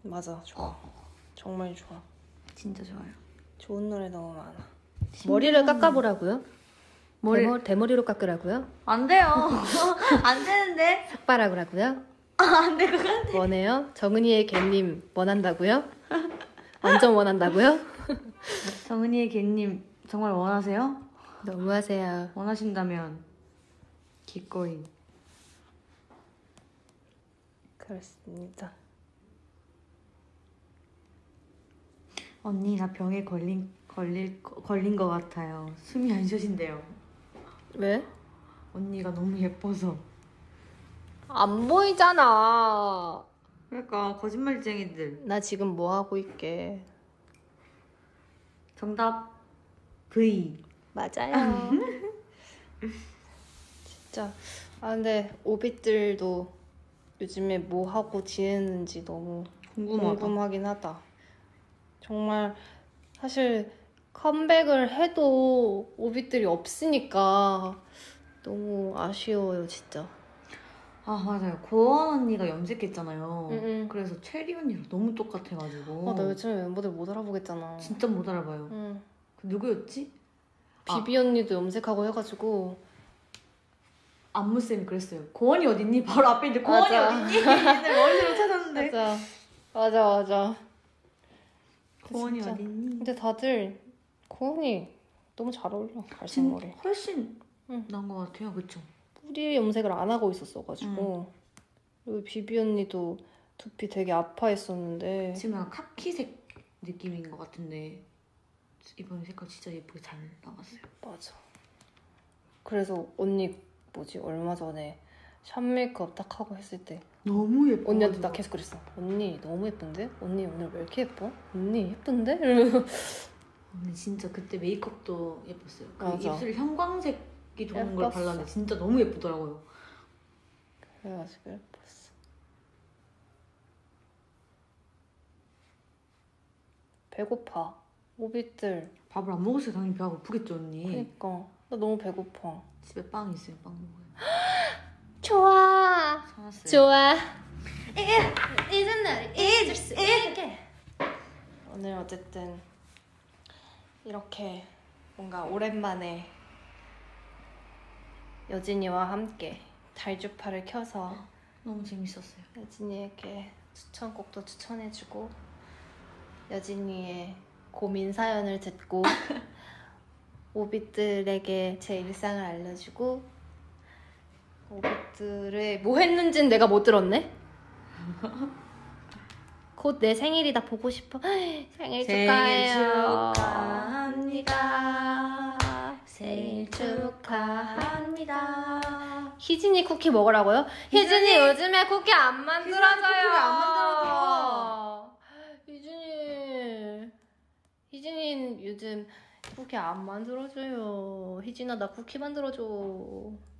맞아 좋아. 어. 정말 좋아. 진짜 좋아요. 좋은 노래 너무 많아. 머리를 깎아보라고요? 머리... 대머, 대머리로 깎으라고요? 안 돼요. 안 되는데. 삭발하고라고요? 아, 안 될 것 같아. 원해요? 정은이의 개님 원한다고요? 완전 원한다고요? 정은이의 개님 정말 원하세요? 너무하세요. 원하신다면 기꺼이. 그렇습니다. 언니 나 병에 걸린 걸릴 걸린 것 같아요. 숨이 안 쉬신대요. 왜? 언니가 너무 예뻐서. 안 보이잖아. 그러니까 거짓말쟁이들. 나 지금 뭐 하고 있게. 정답 V. 맞아요. 진짜. 아 근데 오빛들도 요즘에 뭐 하고 지내는지 너무 궁금하다. 궁금하긴 하다. 정말 사실 컴백을 해도 오빛들이 없으니까 너무 아쉬워요 진짜. 아 맞아요. 고원 언니가 염색했잖아요. 응응. 그래서 체리 언니랑 너무 똑같아가지고. 아 나 요즘에 멤버들 못 알아보겠잖아. 진짜 못 알아봐요. 응. 그 누구였지? 비비 아. 언니도 염색하고 해가지고. 안무쌤이 그랬어요. 고원이 어딨니? 바로 앞에 있는데 고원이 어딨니? 머리로 찾았는데. 맞아 맞아 맞아. 고원이 진짜. 어딨니? 근데 다들 고원이 너무 잘 어울려. 갈색 머리 훨씬 응. 난 것 같아요. 그쵸? 뿌리 염색을 안 하고 있었어가지고. 음. 그리고 비비 언니도 두피 되게 아파했었는데 지금 카키색 느낌인 것 같은데 이번에 색깔 진짜 예쁘게 잘 나왔어요. 맞아. 그래서 언니 뭐지 얼마 전에 샵 메이크업 딱 하고 했을 때 너무 예뻐. 언니한테 딱 계속 그랬어. 언니 너무 예쁜데? 언니 오늘 왜 이렇게 예뻐? 언니 예쁜데? 이러면서. 언니 진짜 그때 메이크업도 예뻤어요. 그 맞아. 입술 형광색 도는 걸 발랐는데 진짜 너무 예쁘더라고요. 그래가지고 예뻤어. 배고파. 오빛들 밥을 안 먹었어요. 당연히 배가 고프겠죠 언니. 그니까 나 너무 배고파. 집에 빵이 있어요. 빵 먹어요. 좋아 사놨어요. 좋아. 이젠 날 잊을 수 있게. 오늘 어쨌든 이렇게 뭔가 오랜만에 여진이와 함께 달주파를 켜서 너무 재밌었어요. 여진이에게 추천곡도 추천해주고 여진이의 고민 사연을 듣고 오빛들에게 제 일상을 알려주고 오빛들의 뭐 했는지는 내가 못 들었네? 곧 내 생일이다 보고 싶어. 생일 축하해요. 생일 축하합니다. 생일 축하합니다. 희진이 쿠키 먹으라고요? 희진이, 희진이 요즘에 쿠키 안 만들어져요. 안 만들어져. 희진이 희진이 요즘 쿠키 안 만들어줘요. 희진아 나 쿠키 만들어줘.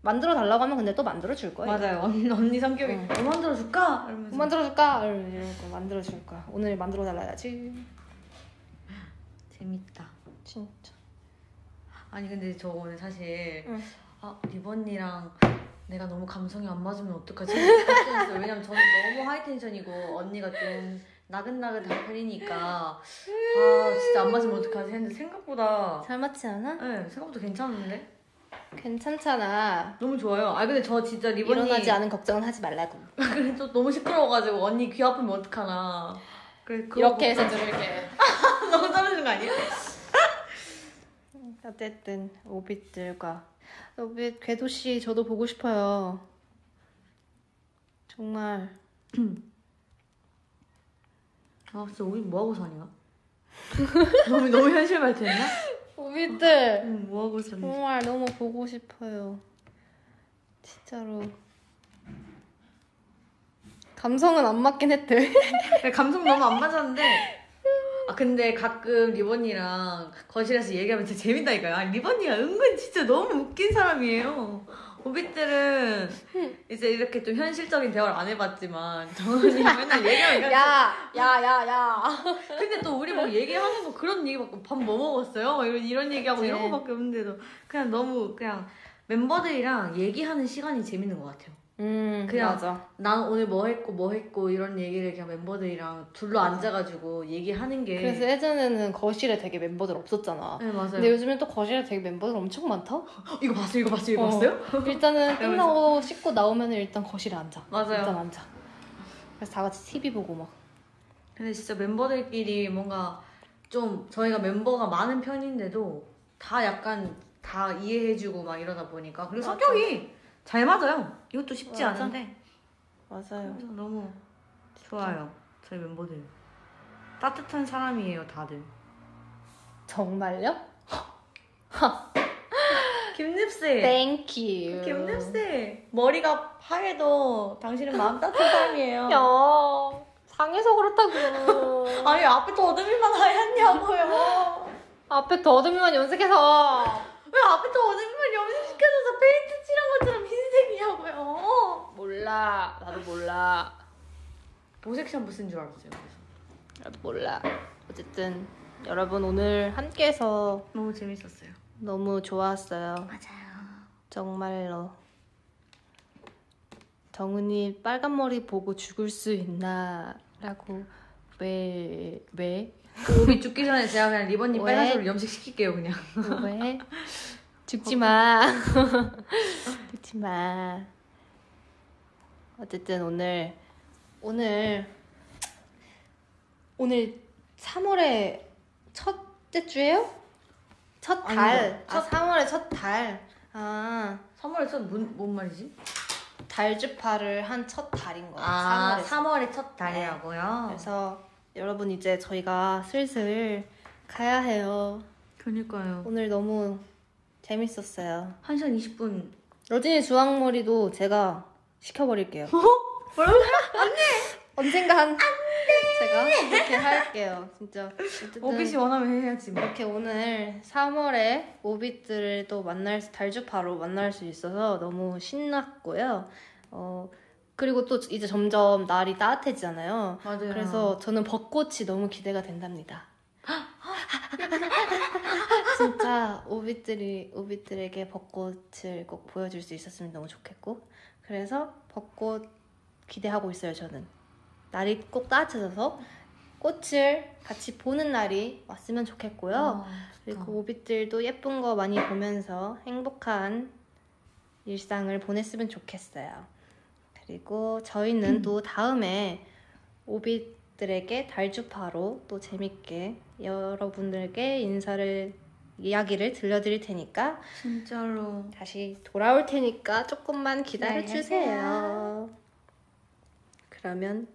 만들어 달라고 하면 근데 또 만들어줄 거예요. 맞아요. 언니, 언니 성격이 응. 뭐 만들어줄까? 이러면서. 뭐 만들어줄까? 이러고 만들어줄 거야. 오늘 만들어 달라야지. 재밌다 진짜. 아니 근데 저 오늘 사실 응. 아 리브 언니랑 내가 너무 감성이 안 맞으면 어떡하지? 걱정했어요. 왜냐면 저는 너무 하이텐션이고 언니가 좀 나긋나긋한 편이니까 아 진짜 안 맞으면 어떡하지 했는데 생각보다 잘 맞지 않아? 네 생각보다 괜찮은데? 괜찮잖아. 너무 좋아요. 아 근데 저 진짜 리브 언니 일어나지 않은 걱정은 하지 말라고. 그래 또 너무 시끄러워가지고 언니 귀 아프면 어떡하나. 그래, 이렇게 해서 들을게. 너무 떨어지는 거 아니야? 어쨌든 오빛들과 오빛 궤도씨 저도 보고 싶어요. 정말 아 진짜 오빛 뭐하고 사냐? 너무 너무 현실 발표했나? 오빛들 어, 뭐하고 사냐? 정말 너무 보고 싶어요. 진짜로 감성은 안 맞긴 했대. 감성 너무 안 맞았는데 아 근데 가끔 리버니랑 거실에서 얘기하면 진짜 재밌다니까요. 아 리버니가 은근 진짜 너무 웃긴 사람이에요. 오빛들은 이제 이렇게 좀 현실적인 대화를 안 해봤지만 정은이랑 맨날 얘기하면 야야야야 야, 야. 근데 또 우리 뭐 얘기하는 거 그런 얘기밖에 밥 뭐 먹었어요? 이런 이런 얘기하고 그치. 이런 거밖에 없는데도 그냥 너무 그냥 멤버들이랑 얘기하는 시간이 재밌는 것 같아요. 음, 그냥 맞아. 난 오늘 뭐 했고 뭐 했고 이런 얘기를 그냥 멤버들이랑 둘러 맞아. 앉아가지고 얘기하는 게 그래서 예전에는 거실에 되게 멤버들 없었잖아. 네 맞아요. 근데 요즘엔 또 거실에 되게 멤버들 엄청 많다? 이거 봤어요 이거 봤어요 이거 어. 봤어요? 일단은 끝나고 씻고 나오면은 일단 거실에 앉아. 맞아요. 일단 앉아. 그래서 다 같이 티비 보고 막. 근데 진짜 멤버들끼리 뭔가 좀 저희가 멤버가 많은 편인데도 다 약간 다 이해해주고 막 이러다 보니까 그리고 맞아. 성격이 잘 맞아요. 이것도 쉽지 맞아. 않은데 맞아요. 너무 좋아요. 저희 멤버들 따뜻한 사람이에요 다들. 정말요? 김립씨. Thank you. 김립씨. 머리가 하얘도 당신은 마음 따뜻한 사람이에요. 야, 상해서 그렇다고. 아니, 앞에 더듬이만 하얗냐고요. 앞에 더듬이만 염색해서. 왜 앞에 더듬이만 염색시켜줘서 페인트 칠한 것처럼 흰색이냐고요. 몰라. 나도 몰라. 보색샴푸 쓴 줄 알았어요. 나도 몰라. 어쨌든 여러분 오늘 함께해서 너무 재밌었어요. 너무 좋았어요. 맞아요. 정말로. 정은이 빨간 머리 보고 죽을 수 있나라고. 왜? 왜? 그 오비 죽기 전에 제가 그냥 리본님 빨간색으로 염색시킬게요 그냥. 왜? 죽지마. 죽지마. 어쨌든 오늘 오늘 오늘 삼월의 첫째 주예요? 첫 달. 아, 삼월의 첫 달. 아, 삼월의 첫 뭔 뭔 말이지? 달주파를 한 첫 달인 거예요. 아, 삼월의 첫 달이라고요? 네. 그래서 여러분 이제 저희가 슬슬 가야 해요. 그러니까요. 오늘 너무 재밌었어요. 한 시간 이십 분. 여진이 주황머리도 제가 시켜버릴게요. 어? 뭐라고요? 언니! 언젠간 안 돼! 제가 그렇게 할게요. 진짜. 오빛이 원하면 해야지. 뭐. 이렇게 오늘 삼월에 오빛들을 또 만날, 달주파로 만날 수 있어서 너무 신났고요. 어, 그리고 또 이제 점점 날이 따뜻해지잖아요. 맞아요. 그래서 저는 벚꽃이 너무 기대가 된답니다. 진짜 오빛들이, 오빛들에게 벚꽃을 꼭 보여줄 수 있었으면 너무 좋겠고. 그래서 벚꽃 기대하고 있어요, 저는. 날이 꼭 따뜻해져서 꽃을 같이 보는 날이 왔으면 좋겠고요. 아, 그리고 오빛들도 예쁜 거 많이 보면서 행복한 일상을 보냈으면 좋겠어요. 그리고 저희는 음. 또 다음에 오빛들에게 달주파로 또 재밌게 여러분들께 인사를 이야기를 들려드릴 테니까 진짜로 다시 돌아올 테니까 조금만 기다려주세요. 그러면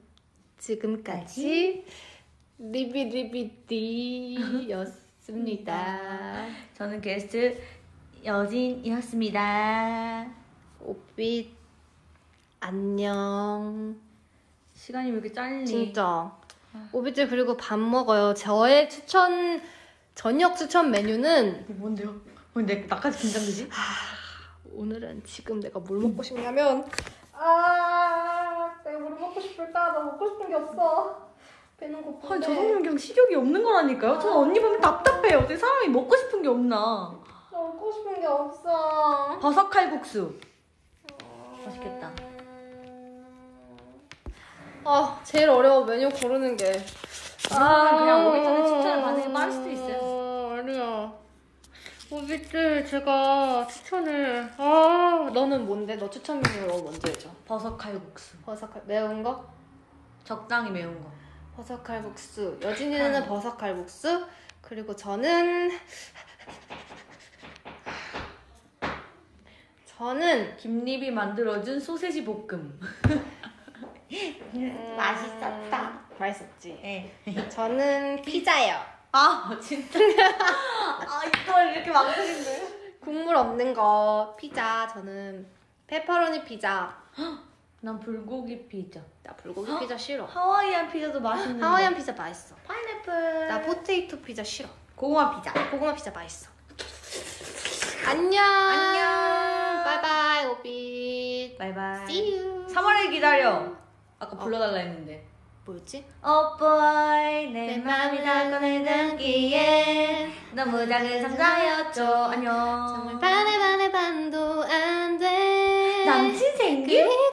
지금까지 리비디비디였습니다. 저는 게스트 여진이었습니다. 오빛 안녕. 시간이 왜 이렇게 짧니? 진짜. 오빛들 그리고 밥 먹어요. 저의 추천 저녁 추천 메뉴는 뭔데요? 왜 내 나까지 긴장되지? 하, 오늘은 지금 내가 뭘 먹고 싶냐면 아 내가 뭘 먹고 싶을까? 나 먹고 싶은 게 없어. 배는 고픈데. 아니 저 사람은 그냥 식욕이 없는 거라니까요. 저 언니 보면 답답해요. 어떻게 사람이 먹고 싶은 게 없나? 나 먹고 싶은 게 없어. 버섯 칼국수. 음... 맛있겠다. 아, 제일 어려워, 메뉴 고르는 게. 아, 그냥 오기 전에 추천을 받는 게 빠를 수도 있어요. 아니야. 오빛들, 제가 추천을. 아, 너는 뭔데? 너 추천 메뉴로 먼저 해줘. 버섯칼국수. 버섯칼, 매운 거? 적당히 매운 거. 버섯칼국수. 여진이는 버섯칼국수. 그리고 저는. 저는. 김립이 만들어준 소세지 볶음. 음... 맛있었다. 맛있었지? 네. 저는 피자요. 아 진짜? 아 이걸 이렇게 만드신데? 국물 없는 거 피자. 저는 페퍼로니 피자. 난 불고기 피자. 나 불고기 피자 싫어. 하와이안 피자도 맛있는데. 하와이안 피자 맛있어. 파인애플. 나 포테이토 피자 싫어. 고구마 피자. 고구마 피자 맛있어. 안녕. 안녕. 바이바이 오빛. 바이바이. See you. 삼월에 기다려. 아까 불러달라 했는데 뭐였지? Oh boy 내 맘이 다 꺼내담기에 너무 작은 상자였죠. 안녕. 정말 반의 반의 반도 안 돼 남친 생길?